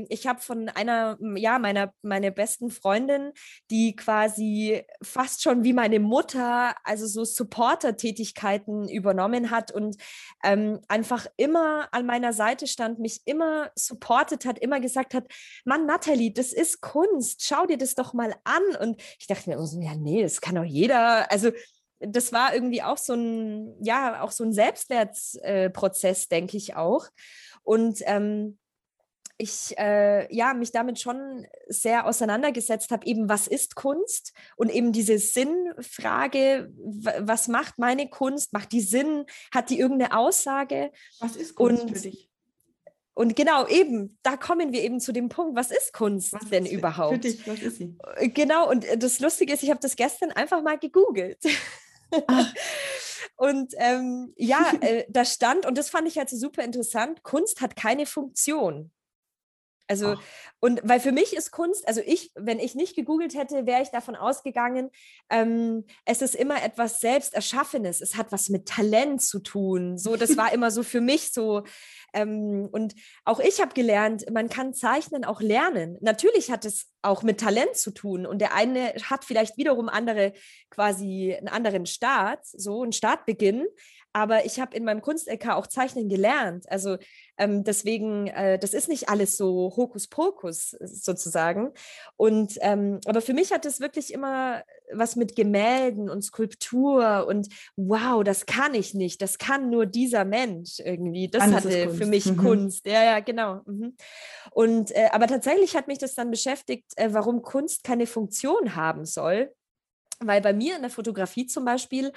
ich habe von einer, ja, meiner besten Freundin, die quasi fast schon wie meine Mutter, also so Supporter-Tätigkeiten übernommen hat und einfach immer an meiner Seite stand, mich immer supportet hat, immer gesagt hat, Mann, Natalie, das ist Kunst, schau dir das doch mal an. Und ich dachte mir, ja nee, das kann doch jeder, also das war irgendwie auch so ein, ja, auch so ein Selbstwertprozess, denke ich auch. Und ich mich damit schon sehr auseinandergesetzt habe, eben was ist Kunst und eben diese Sinnfrage, was macht meine Kunst, macht die Sinn, hat die irgendeine Aussage? Was ist Kunst für dich? Und genau, eben, da kommen wir eben zu dem Punkt, was ist Kunst denn überhaupt? Für dich, was ist sie? Genau, und das Lustige ist, ich habe das gestern einfach mal gegoogelt. Und da stand, und das fand ich halt so super interessant, Kunst hat keine Funktion. Also, und weil für mich ist Kunst, also wenn ich nicht gegoogelt hätte, wäre ich davon ausgegangen, es ist immer etwas Selbsterschaffenes, es hat was mit Talent zu tun. So, das war immer so für mich so. Und auch ich habe gelernt, man kann Zeichnen auch lernen. Natürlich hat es auch mit Talent zu tun. Und der eine hat vielleicht wiederum quasi einen anderen Start, so einen Startbeginn. Aber ich habe in meinem Kunst-LK auch Zeichnen gelernt. Also deswegen, das ist nicht alles so Hokuspokus sozusagen. Und aber für mich hat es wirklich immer was mit Gemälden und Skulptur und wow, das kann ich nicht, das kann nur dieser Mensch irgendwie. Das hatte für mich Kunst. Ja, genau. Und aber tatsächlich hat mich das dann beschäftigt, warum Kunst keine Funktion haben soll. Weil bei mir in der Fotografie zum Beispiel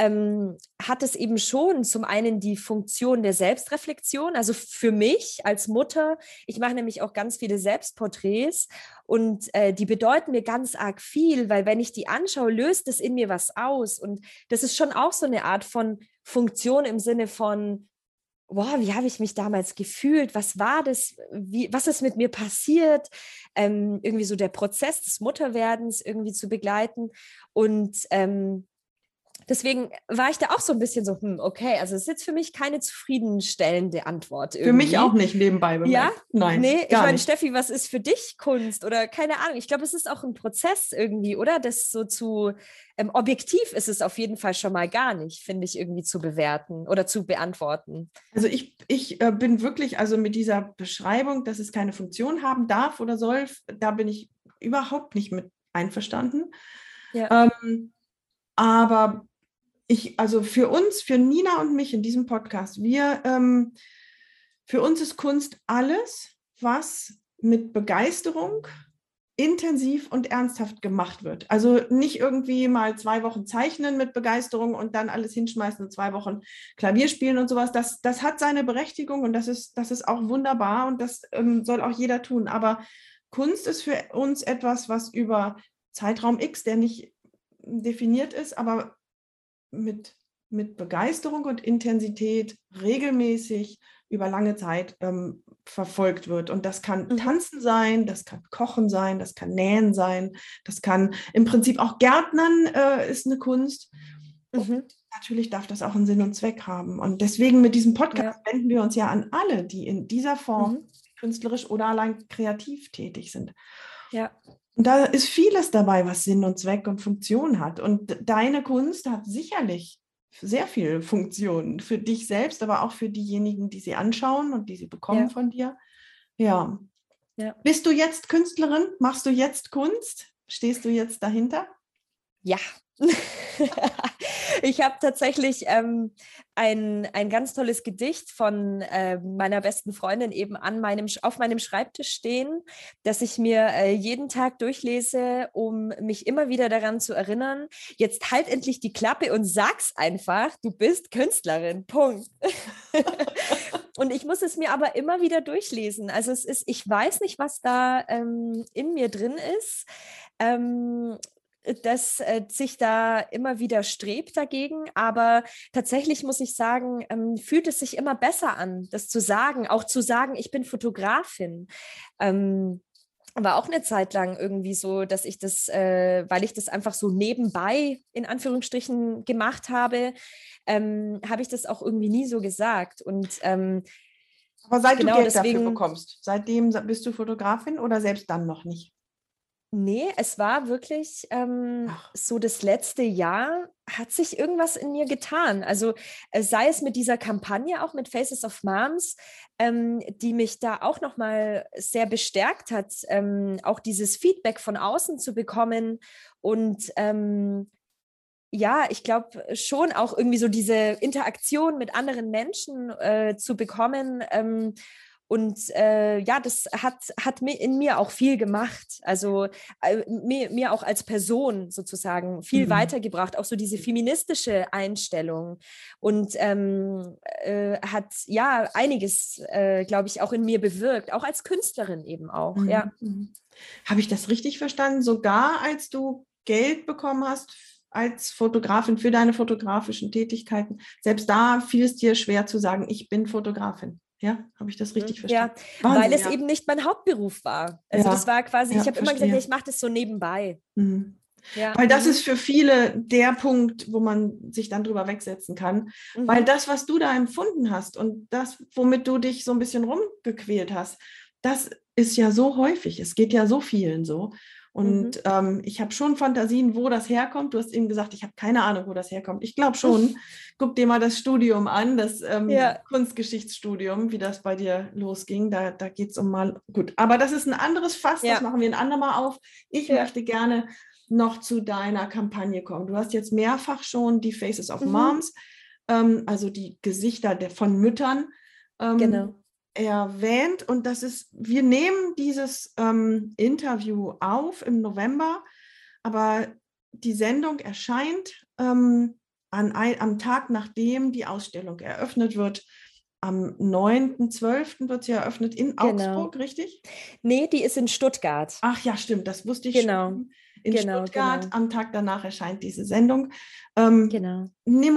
hat es eben schon zum einen die Funktion der Selbstreflexion, also für mich als Mutter, ich mache nämlich auch ganz viele Selbstporträts und die bedeuten mir ganz arg viel, weil wenn ich die anschaue, löst das in mir was aus und das ist schon auch so eine Art von Funktion im Sinne von, wow, wie habe ich mich damals gefühlt? Was war das? Was ist mit mir passiert? Irgendwie so der Prozess des Mutterwerdens irgendwie zu begleiten. Und deswegen war ich da auch so ein bisschen so, okay, also es ist jetzt für mich keine zufriedenstellende Antwort. Irgendwie. Für mich auch nicht, nebenbei bemerkt. Ja? Nein, nee, ich meine, Steffi, was ist für dich Kunst? Oder keine Ahnung, ich glaube, es ist auch ein Prozess irgendwie, oder? Das so zu, objektiv ist es auf jeden Fall schon mal gar nicht, finde ich, irgendwie zu bewerten oder zu beantworten. Also ich bin wirklich, also mit dieser Beschreibung, dass es keine Funktion haben darf oder soll, da bin ich überhaupt nicht mit einverstanden. Ja. Aber also für uns, für Nina und mich in diesem Podcast, für uns ist Kunst alles, was mit Begeisterung intensiv und ernsthaft gemacht wird. Also nicht irgendwie mal 2 Wochen zeichnen mit Begeisterung und dann alles hinschmeißen und 2 Wochen Klavier spielen und sowas. Das hat seine Berechtigung und das ist auch wunderbar und das soll auch jeder tun. Aber Kunst ist für uns etwas, was über Zeitraum X, der nicht definiert ist, aber mit Begeisterung und Intensität regelmäßig über lange Zeit verfolgt wird. Und das kann Tanzen sein, das kann Kochen sein, das kann Nähen sein, das kann im Prinzip auch Gärtnern ist eine Kunst. Und natürlich darf das auch einen Sinn und Zweck haben. Und deswegen mit diesem Podcast wenden wir uns ja an alle, die in dieser Form künstlerisch oder allein kreativ tätig sind. Ja. Und da ist vieles dabei, was Sinn und Zweck und Funktion hat. Und deine Kunst hat sicherlich sehr viele Funktionen für dich selbst, aber auch für diejenigen, die sie anschauen und die sie bekommen von dir. Ja. Ja. Bist du jetzt Künstlerin? Machst du jetzt Kunst? Stehst du jetzt dahinter? Ja. Ich habe tatsächlich ein ganz tolles Gedicht von meiner besten Freundin eben auf meinem Schreibtisch stehen, das ich mir jeden Tag durchlese, um mich immer wieder daran zu erinnern, jetzt halt endlich die Klappe und sag's einfach, du bist Künstlerin, Punkt. Und ich muss es mir aber immer wieder durchlesen. Also ich weiß nicht, was da in mir drin ist, dass sich da immer wieder strebt dagegen, aber tatsächlich muss ich sagen, fühlt es sich immer besser an, das zu sagen, auch zu sagen, ich bin Fotografin. War auch eine Zeit lang irgendwie so, dass ich das, weil ich das einfach so nebenbei in Anführungsstrichen gemacht habe, habe ich das auch irgendwie nie so gesagt. Und aber seit du Geld dafür bekommst, seitdem bist du Fotografin oder selbst dann noch nicht? Nee, es war wirklich so, das letzte Jahr hat sich irgendwas in mir getan. Also sei es mit dieser Kampagne, auch mit Faces of Moms, die mich da auch nochmal sehr bestärkt hat, auch dieses Feedback von außen zu bekommen. Und ja, ich glaube schon auch irgendwie so diese Interaktion mit anderen Menschen zu bekommen. Und ja, das hat in mir auch viel gemacht, also mir auch als Person sozusagen viel weitergebracht, auch so diese feministische Einstellung und hat ja einiges, glaube ich, auch in mir bewirkt, auch als Künstlerin eben auch, ja. Habe ich das richtig verstanden? Sogar als du Geld bekommen hast als Fotografin für deine fotografischen Tätigkeiten, selbst da fiel es dir schwer zu sagen, ich bin Fotografin. Ja, habe ich das richtig verstanden? Ja, Wahnsinn, weil es eben nicht mein Hauptberuf war. Also das war quasi, ich habe immer gesagt, ich mache das so nebenbei. Mhm. Ja. Weil das ist für viele der Punkt, wo man sich dann drüber wegsetzen kann. Mhm. Weil das, was du da empfunden hast und das, womit du dich so ein bisschen rumgequält hast, das ist ja so häufig. Es geht ja so vielen so. Und ich habe schon Fantasien, wo das herkommt. Du hast eben gesagt, ich habe keine Ahnung, wo das herkommt. Ich glaube schon. Guck dir mal das Studium an, das Kunstgeschichtsstudium, wie das bei dir losging. Da geht es gut. Aber das ist ein anderes Fass, das machen wir ein andermal auf. Ich möchte gerne noch zu deiner Kampagne kommen. Du hast jetzt mehrfach schon die Faces of Moms, also die Gesichter von Müttern, genau, erwähnt, und das ist, wir nehmen dieses Interview auf im November, aber die Sendung erscheint am Tag, nachdem die Ausstellung eröffnet wird. Am 9.12. wird sie eröffnet in Augsburg, richtig? Nee, die ist in Stuttgart. Ach ja, stimmt, das wusste ich schon. In Stuttgart, am Tag danach erscheint diese Sendung. Nimm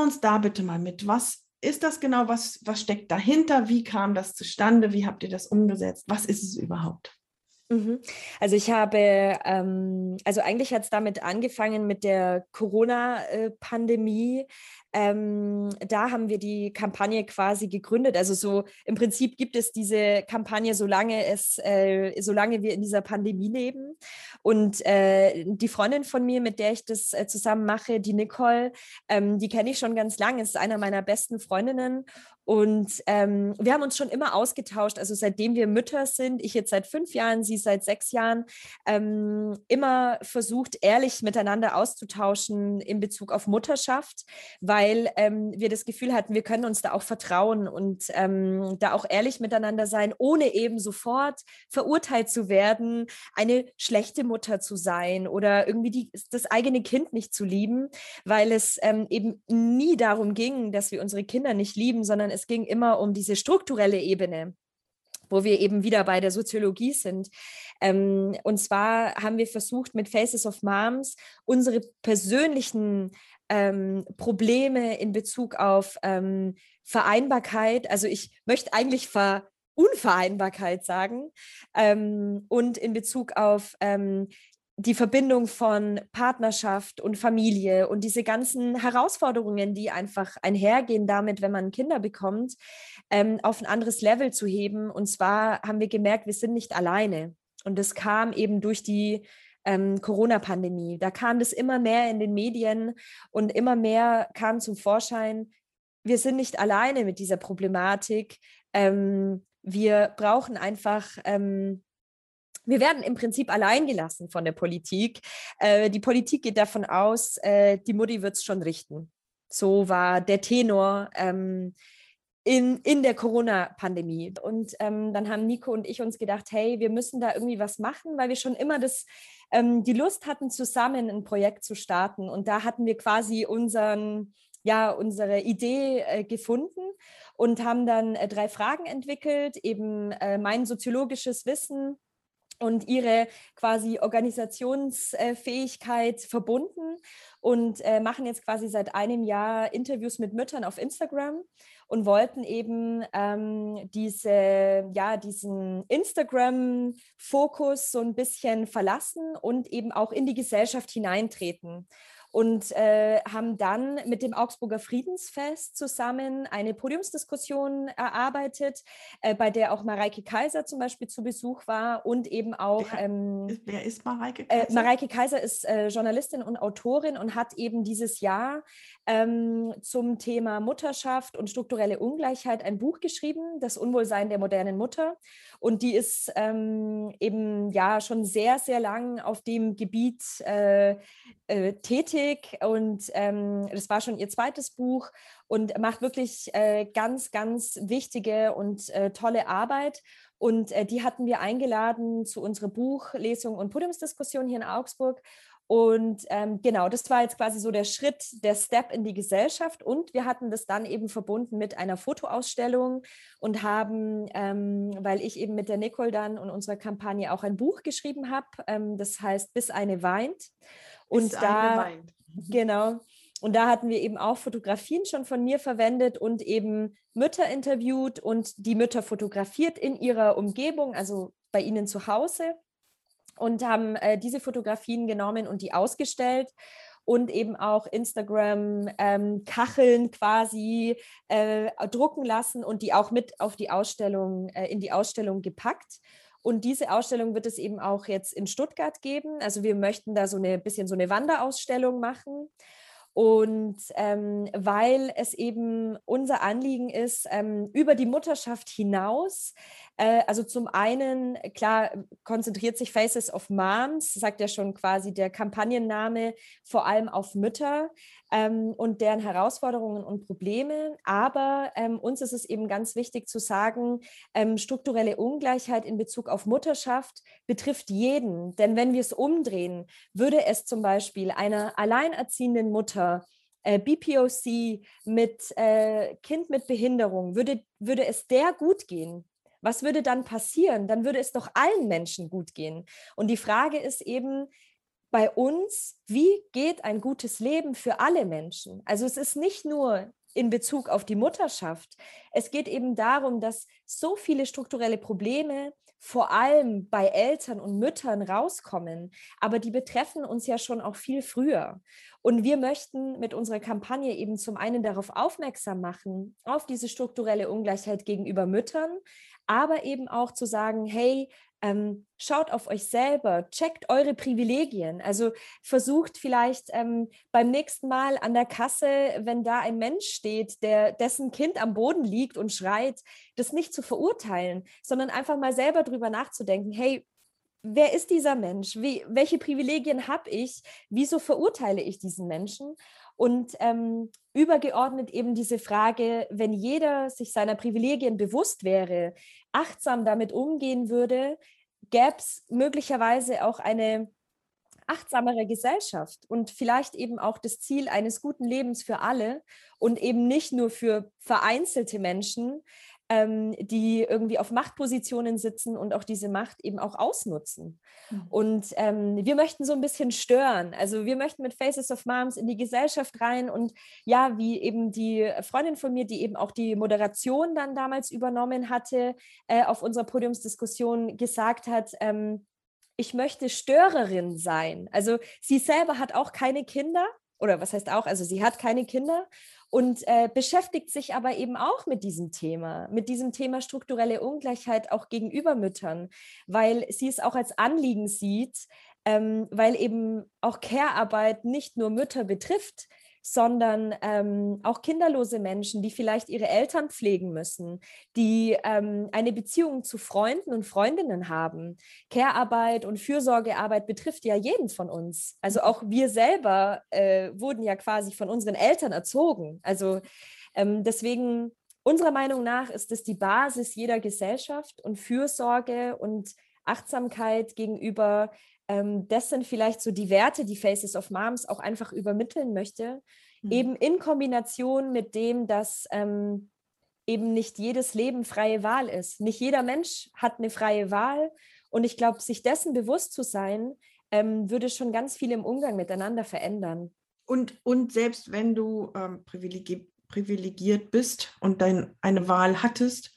uns da bitte mal mit, was ist das genau? Was steckt dahinter? Wie kam das zustande? Wie habt ihr das umgesetzt? Was ist es überhaupt? Also ich habe, also eigentlich hat es damit angefangen mit der Corona-Pandemie. Da haben wir die Kampagne quasi gegründet. Also so im Prinzip gibt es diese Kampagne, solange wir in dieser Pandemie leben. Und die Freundin von mir, mit der ich das zusammen mache, die Nicole, die kenne ich schon ganz lange, ist einer meiner besten Freundinnen. Und wir haben uns schon immer ausgetauscht, also seitdem wir Mütter sind, ich jetzt seit 5 Jahren, sie seit 6 Jahren, immer versucht, ehrlich miteinander auszutauschen in Bezug auf Mutterschaft, weil wir das Gefühl hatten, wir können uns da auch vertrauen und da auch ehrlich miteinander sein, ohne eben sofort verurteilt zu werden, eine schlechte Mutter zu sein oder irgendwie das eigene Kind nicht zu lieben, weil es eben nie darum ging, dass wir unsere Kinder nicht lieben, sondern es ging immer um diese strukturelle Ebene, wo wir eben wieder bei der Soziologie sind. Und zwar haben wir versucht, mit Faces of Moms unsere persönlichen Probleme in Bezug auf Vereinbarkeit, also ich möchte eigentlich Unvereinbarkeit sagen, und in Bezug auf die Verbindung von Partnerschaft und Familie und diese ganzen Herausforderungen, die einfach einhergehen damit, wenn man Kinder bekommt, auf ein anderes Level zu heben. Und zwar haben wir gemerkt, wir sind nicht alleine. Und das kam eben durch die Corona-Pandemie. Da kam das immer mehr in den Medien und immer mehr kam zum Vorschein, wir sind nicht alleine mit dieser Problematik. Wir brauchen einfach... Wir werden im Prinzip allein gelassen von der Politik. Die Politik geht davon aus, die Mutti wird es schon richten. So war der Tenor in der Corona-Pandemie. Und dann haben Nico und ich uns gedacht, hey, wir müssen da irgendwie was machen, weil wir schon immer die Lust hatten, zusammen ein Projekt zu starten. Und da hatten wir quasi unsere Idee gefunden und haben dann 3 Fragen entwickelt, eben mein soziologisches Wissen und ihre quasi Organisationsfähigkeit verbunden und machen jetzt quasi seit einem Jahr Interviews mit Müttern auf Instagram und wollten eben diesen Instagram-Fokus so ein bisschen verlassen und eben auch in die Gesellschaft hineintreten. Und haben dann mit dem Augsburger Friedensfest zusammen eine Podiumsdiskussion erarbeitet, bei der auch Mareice Kaiser zum Beispiel zu Besuch war und eben auch... Wer ist Mareice Kaiser? Mareice Kaiser ist Journalistin und Autorin und hat eben dieses Jahr zum Thema Mutterschaft und strukturelle Ungleichheit ein Buch geschrieben, Das Unwohlsein der modernen Mutter. Und die ist schon sehr, sehr lang auf dem Gebiet tätig. Und das war schon ihr zweites Buch und macht wirklich ganz, ganz wichtige und tolle Arbeit. Und die hatten wir eingeladen zu unserer Buchlesung und Podiumsdiskussion hier in Augsburg. Und das war jetzt quasi so der Schritt, der Step in die Gesellschaft. Und wir hatten das dann eben verbunden mit einer Fotoausstellung und haben, weil ich eben mit der Nicole dann und unserer Kampagne auch ein Buch geschrieben habe, das heißt Bis eine weint. Und da hatten wir eben auch Fotografien schon von mir verwendet und eben Mütter interviewt und die Mütter fotografiert in ihrer Umgebung, also bei ihnen zu Hause, und haben diese Fotografien genommen und die ausgestellt und eben auch Instagram-Kacheln quasi drucken lassen und die auch mit auf die Ausstellung, in die Ausstellung gepackt. Und diese Ausstellung wird es eben auch jetzt in Stuttgart geben. Also wir möchten da so eine Wanderausstellung machen. Und weil es eben unser Anliegen ist, über die Mutterschaft hinaus, also zum einen, klar, konzentriert sich Faces of Moms, sagt ja schon quasi der Kampagnenname, vor allem auf Mütter und deren Herausforderungen und Probleme. Aber uns ist es eben ganz wichtig zu sagen, strukturelle Ungleichheit in Bezug auf Mutterschaft betrifft jeden. Denn wenn wir es umdrehen, würde es zum Beispiel einer alleinerziehenden Mutter, BPOC, mit Kind mit Behinderung, würde es der gut gehen? Was würde dann passieren? Dann würde es doch allen Menschen gut gehen. Und die Frage ist eben, bei uns, wie geht ein gutes Leben für alle Menschen? Also es ist nicht nur in Bezug auf die Mutterschaft. Es geht eben darum, dass so viele strukturelle Probleme vor allem bei Eltern und Müttern rauskommen. Aber die betreffen uns ja schon auch viel früher. Und wir möchten mit unserer Kampagne eben zum einen darauf aufmerksam machen, auf diese strukturelle Ungleichheit gegenüber Müttern, aber eben auch zu sagen, hey, schaut auf euch selber, checkt eure Privilegien, also versucht vielleicht beim nächsten Mal an der Kasse, wenn da ein Mensch steht, dessen Kind am Boden liegt und schreit, das nicht zu verurteilen, sondern einfach mal selber drüber nachzudenken, hey, wer ist dieser Mensch? Welche Privilegien habe ich? Wieso verurteile ich diesen Menschen? Und übergeordnet eben diese Frage, wenn jeder sich seiner Privilegien bewusst wäre, achtsam damit umgehen würde, gäbe es möglicherweise auch eine achtsamere Gesellschaft und vielleicht eben auch das Ziel eines guten Lebens für alle und eben nicht nur für vereinzelte Menschen, die irgendwie auf Machtpositionen sitzen und auch diese Macht eben auch ausnutzen. Und wir möchten so ein bisschen stören. Also wir möchten mit Faces of Moms in die Gesellschaft rein und ja, wie eben die Freundin von mir, die eben auch die Moderation dann damals übernommen hatte, auf unserer Podiumsdiskussion gesagt hat, ich möchte Störerin sein. Also sie selber hat auch keine Kinder. Oder was heißt auch, also sie hat keine Kinder und beschäftigt sich aber eben auch mit diesem Thema strukturelle Ungleichheit auch gegenüber Müttern, weil sie es auch als Anliegen sieht, weil eben auch Care-Arbeit nicht nur Mütter betrifft, sondern auch kinderlose Menschen, die vielleicht ihre Eltern pflegen müssen, die eine Beziehung zu Freunden und Freundinnen haben. Care-Arbeit und Fürsorgearbeit betrifft ja jeden von uns. Also auch wir selber wurden ja quasi von unseren Eltern erzogen. Also deswegen, unserer Meinung nach, ist das die Basis jeder Gesellschaft, und Fürsorge und Achtsamkeit gegenüber, das sind vielleicht so die Werte, die Faces of Moms auch einfach übermitteln möchte, eben in Kombination mit dem, dass eben nicht jedes Leben freie Wahl ist. Nicht jeder Mensch hat eine freie Wahl, und ich glaube, sich dessen bewusst zu sein, würde schon ganz viel im Umgang miteinander verändern. Und selbst wenn du privilegiert bist und eine Wahl hattest,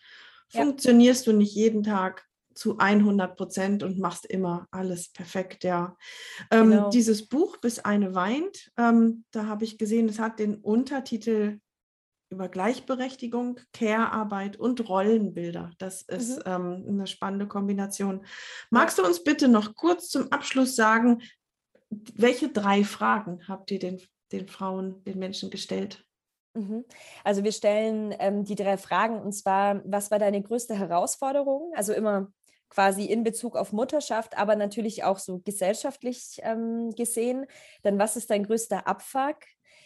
funktionierst du nicht jeden Tag zu 100% und machst immer alles perfekt, ja. Genau. Dieses Buch, Bis eine weint, da habe ich gesehen, es hat den Untertitel über Gleichberechtigung, Care-Arbeit und Rollenbilder. Das ist eine spannende Kombination. Magst du uns bitte noch kurz zum Abschluss sagen, welche 3 Fragen habt ihr den Frauen, den Menschen gestellt? Also wir stellen die 3 Fragen, und zwar, was war deine größte Herausforderung? Also immer quasi in Bezug auf Mutterschaft, aber natürlich auch so gesellschaftlich gesehen. Dann, was ist dein größter Abfuck?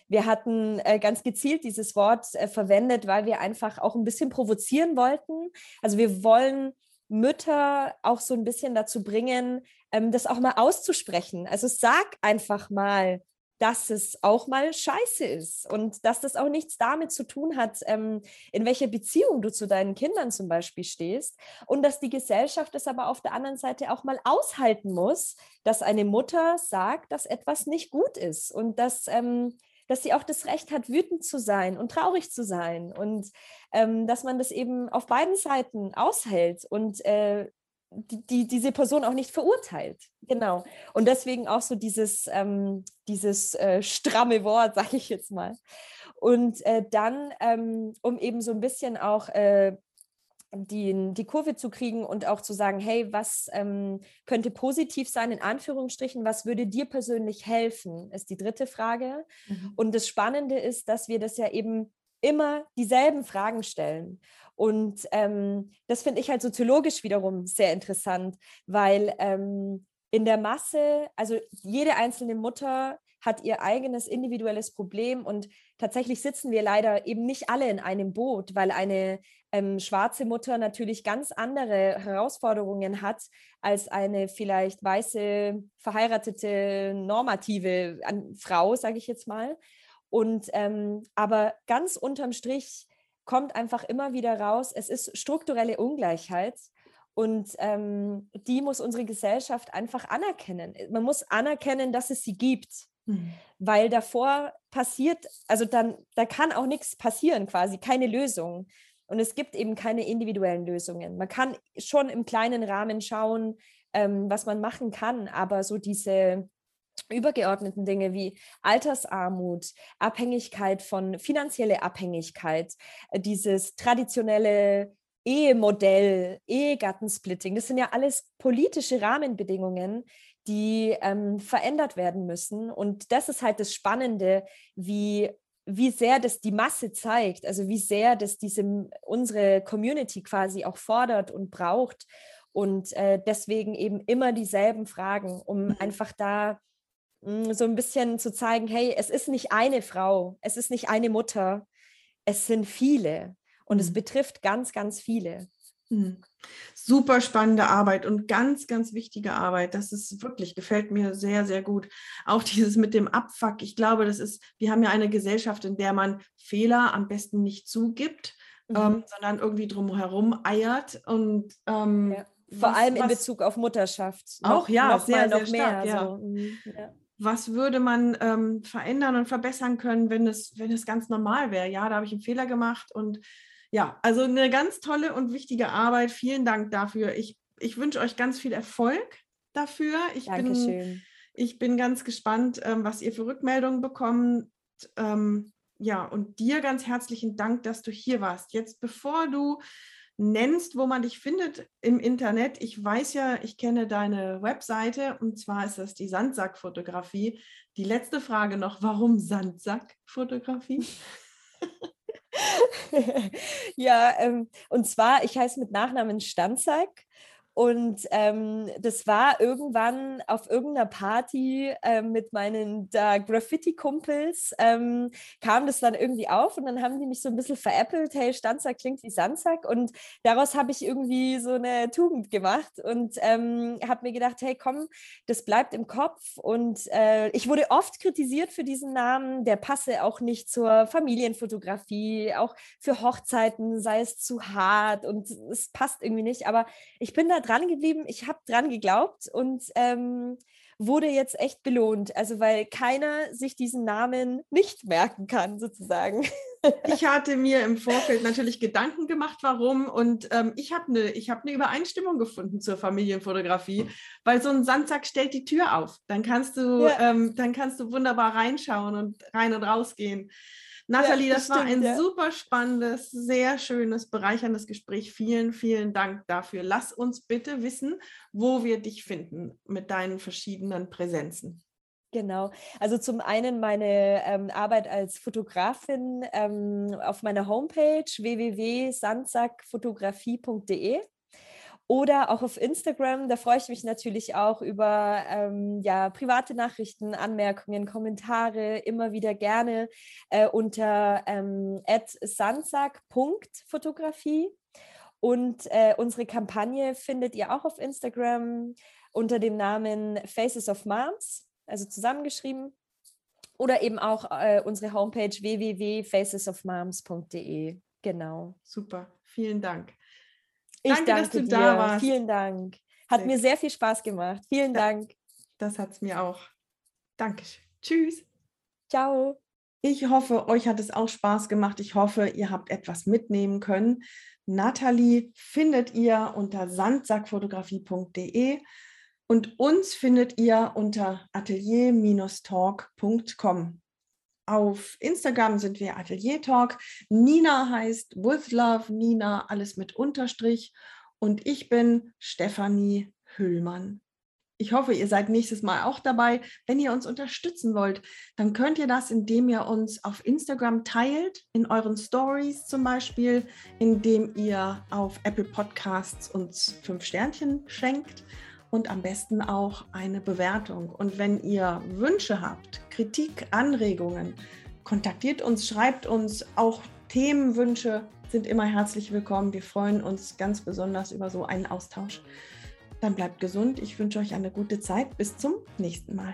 Wir hatten ganz gezielt dieses Wort verwendet, weil wir einfach auch ein bisschen provozieren wollten. Also wir wollen Mütter auch so ein bisschen dazu bringen, das auch mal auszusprechen. Also sag einfach mal, dass es auch mal scheiße ist und dass das auch nichts damit zu tun hat, in welcher Beziehung du zu deinen Kindern zum Beispiel stehst, und dass die Gesellschaft es aber auf der anderen Seite auch mal aushalten muss, dass eine Mutter sagt, dass etwas nicht gut ist, und dass sie auch das Recht hat, wütend zu sein und traurig zu sein, und dass man das eben auf beiden Seiten aushält und diese Person auch nicht verurteilt. Genau. Und deswegen auch so dieses stramme Wort, sage ich jetzt mal. Und dann, um eben so ein bisschen auch die Kurve zu kriegen und auch zu sagen, hey, was könnte positiv sein, in Anführungsstrichen, was würde dir persönlich helfen, ist die 3. Frage. Und das Spannende ist, dass wir das ja eben immer dieselben Fragen stellen. Und das finde ich halt soziologisch wiederum sehr interessant, weil in der Masse, also jede einzelne Mutter hat ihr eigenes individuelles Problem, und tatsächlich sitzen wir leider eben nicht alle in einem Boot, weil eine schwarze Mutter natürlich ganz andere Herausforderungen hat als eine vielleicht weiße, verheiratete, normative Frau, sage ich jetzt mal. Und aber ganz unterm Strich kommt einfach immer wieder raus, es ist strukturelle Ungleichheit, und die muss unsere Gesellschaft einfach anerkennen. Man muss anerkennen, dass es sie gibt, weil davor passiert, also dann, da kann auch nichts passieren quasi, keine Lösung. Und es gibt eben keine individuellen Lösungen. Man kann schon im kleinen Rahmen schauen, was man machen kann, aber so diese übergeordneten Dinge wie Altersarmut, Abhängigkeit von finanzielle Abhängigkeit, dieses traditionelle Ehemodell, Ehegattensplitting, das sind ja alles politische Rahmenbedingungen, die verändert werden müssen. Und das ist halt das Spannende, wie sehr das die Masse zeigt, also wie sehr das unsere Community quasi auch fordert und braucht. Und deswegen eben immer dieselben Fragen, um einfach da so ein bisschen zu zeigen, hey, es ist nicht eine Frau, es ist nicht eine Mutter, es sind viele, und es betrifft ganz, ganz viele. Super spannende Arbeit und ganz, ganz wichtige Arbeit. Das ist wirklich, gefällt mir sehr, sehr gut. Auch dieses mit dem Abfuck. Ich glaube, wir haben ja eine Gesellschaft, in der man Fehler am besten nicht zugibt, sondern irgendwie drumherum eiert. Und vor allem in Bezug auf Mutterschaft. Auch noch sehr stark. Ja. Was würde man verändern und verbessern können, wenn es ganz normal wäre? Ja, da habe ich einen Fehler gemacht. Und ja, also eine ganz tolle und wichtige Arbeit. Vielen Dank dafür. Ich wünsche euch ganz viel Erfolg dafür. Ich bin ganz gespannt, was ihr für Rückmeldungen bekommt. Und dir ganz herzlichen Dank, dass du hier warst. Jetzt, bevor du nennst, wo man dich findet im Internet. Ich weiß ja, ich kenne deine Webseite, und zwar ist das die Sandsackfotografie. Die letzte Frage noch, warum Sandsackfotografie? Ja, und zwar, ich heiße mit Nachnamen Stanzak. Und das war irgendwann auf irgendeiner Party mit meinen Graffiti-Kumpels, kam das dann irgendwie auf, und dann haben die mich so ein bisschen veräppelt, hey, Stanzak klingt wie Sandsack, und daraus habe ich irgendwie so eine Tugend gemacht und habe mir gedacht, hey komm, das bleibt im Kopf, und ich wurde oft kritisiert für diesen Namen, der passe auch nicht zur Familienfotografie, auch für Hochzeiten sei es zu hart und es passt irgendwie nicht, aber ich bin da dran geblieben, ich habe dran geglaubt und wurde jetzt echt belohnt, also weil keiner sich diesen Namen nicht merken kann sozusagen. Ich hatte mir im Vorfeld natürlich Gedanken gemacht, warum, und ich habe eine Übereinstimmung gefunden zur Familienfotografie, weil so ein Sandsack stellt die Tür auf, dann kannst du wunderbar reinschauen und rein und rausgehen. Natalie, ja, das war ein super spannendes, sehr schönes, bereicherndes Gespräch. Vielen, vielen Dank dafür. Lass uns bitte wissen, wo wir dich finden mit deinen verschiedenen Präsenzen. Genau, also zum einen meine Arbeit als Fotografin auf meiner Homepage www.sandsackfotografie.de. Oder auch auf Instagram, da freue ich mich natürlich auch über private Nachrichten, Anmerkungen, Kommentare, immer wieder gerne unter @sandsack.fotografie. Und unsere Kampagne findet ihr auch auf Instagram unter dem Namen Faces of Moms, also zusammengeschrieben. Oder eben auch unsere Homepage www.facesofmoms.de. Genau. Super, vielen Dank. Danke, dass du da warst. Vielen Dank. Hat mir sehr viel Spaß gemacht. Vielen Dank. Das hat es mir auch. Dankeschön. Tschüss. Ciao. Ich hoffe, euch hat es auch Spaß gemacht. Ich hoffe, ihr habt etwas mitnehmen können. Natalie findet ihr unter sandsackfotografie.de und uns findet ihr unter atelier-talk.com. Auf Instagram sind wir Atelier Talk. Nina heißt With Love Nina, alles mit Unterstrich. Und ich bin Stefanie Hüllmann. Ich hoffe, ihr seid nächstes Mal auch dabei. Wenn ihr uns unterstützen wollt, dann könnt ihr das, indem ihr uns auf Instagram teilt, in euren Stories zum Beispiel, indem ihr auf Apple Podcasts uns 5 Sternchen schenkt. Und am besten auch eine Bewertung. Und wenn ihr Wünsche habt, Kritik, Anregungen, kontaktiert uns, schreibt uns. Auch Themenwünsche sind immer herzlich willkommen. Wir freuen uns ganz besonders über so einen Austausch. Dann bleibt gesund. Ich wünsche euch eine gute Zeit. Bis zum nächsten Mal.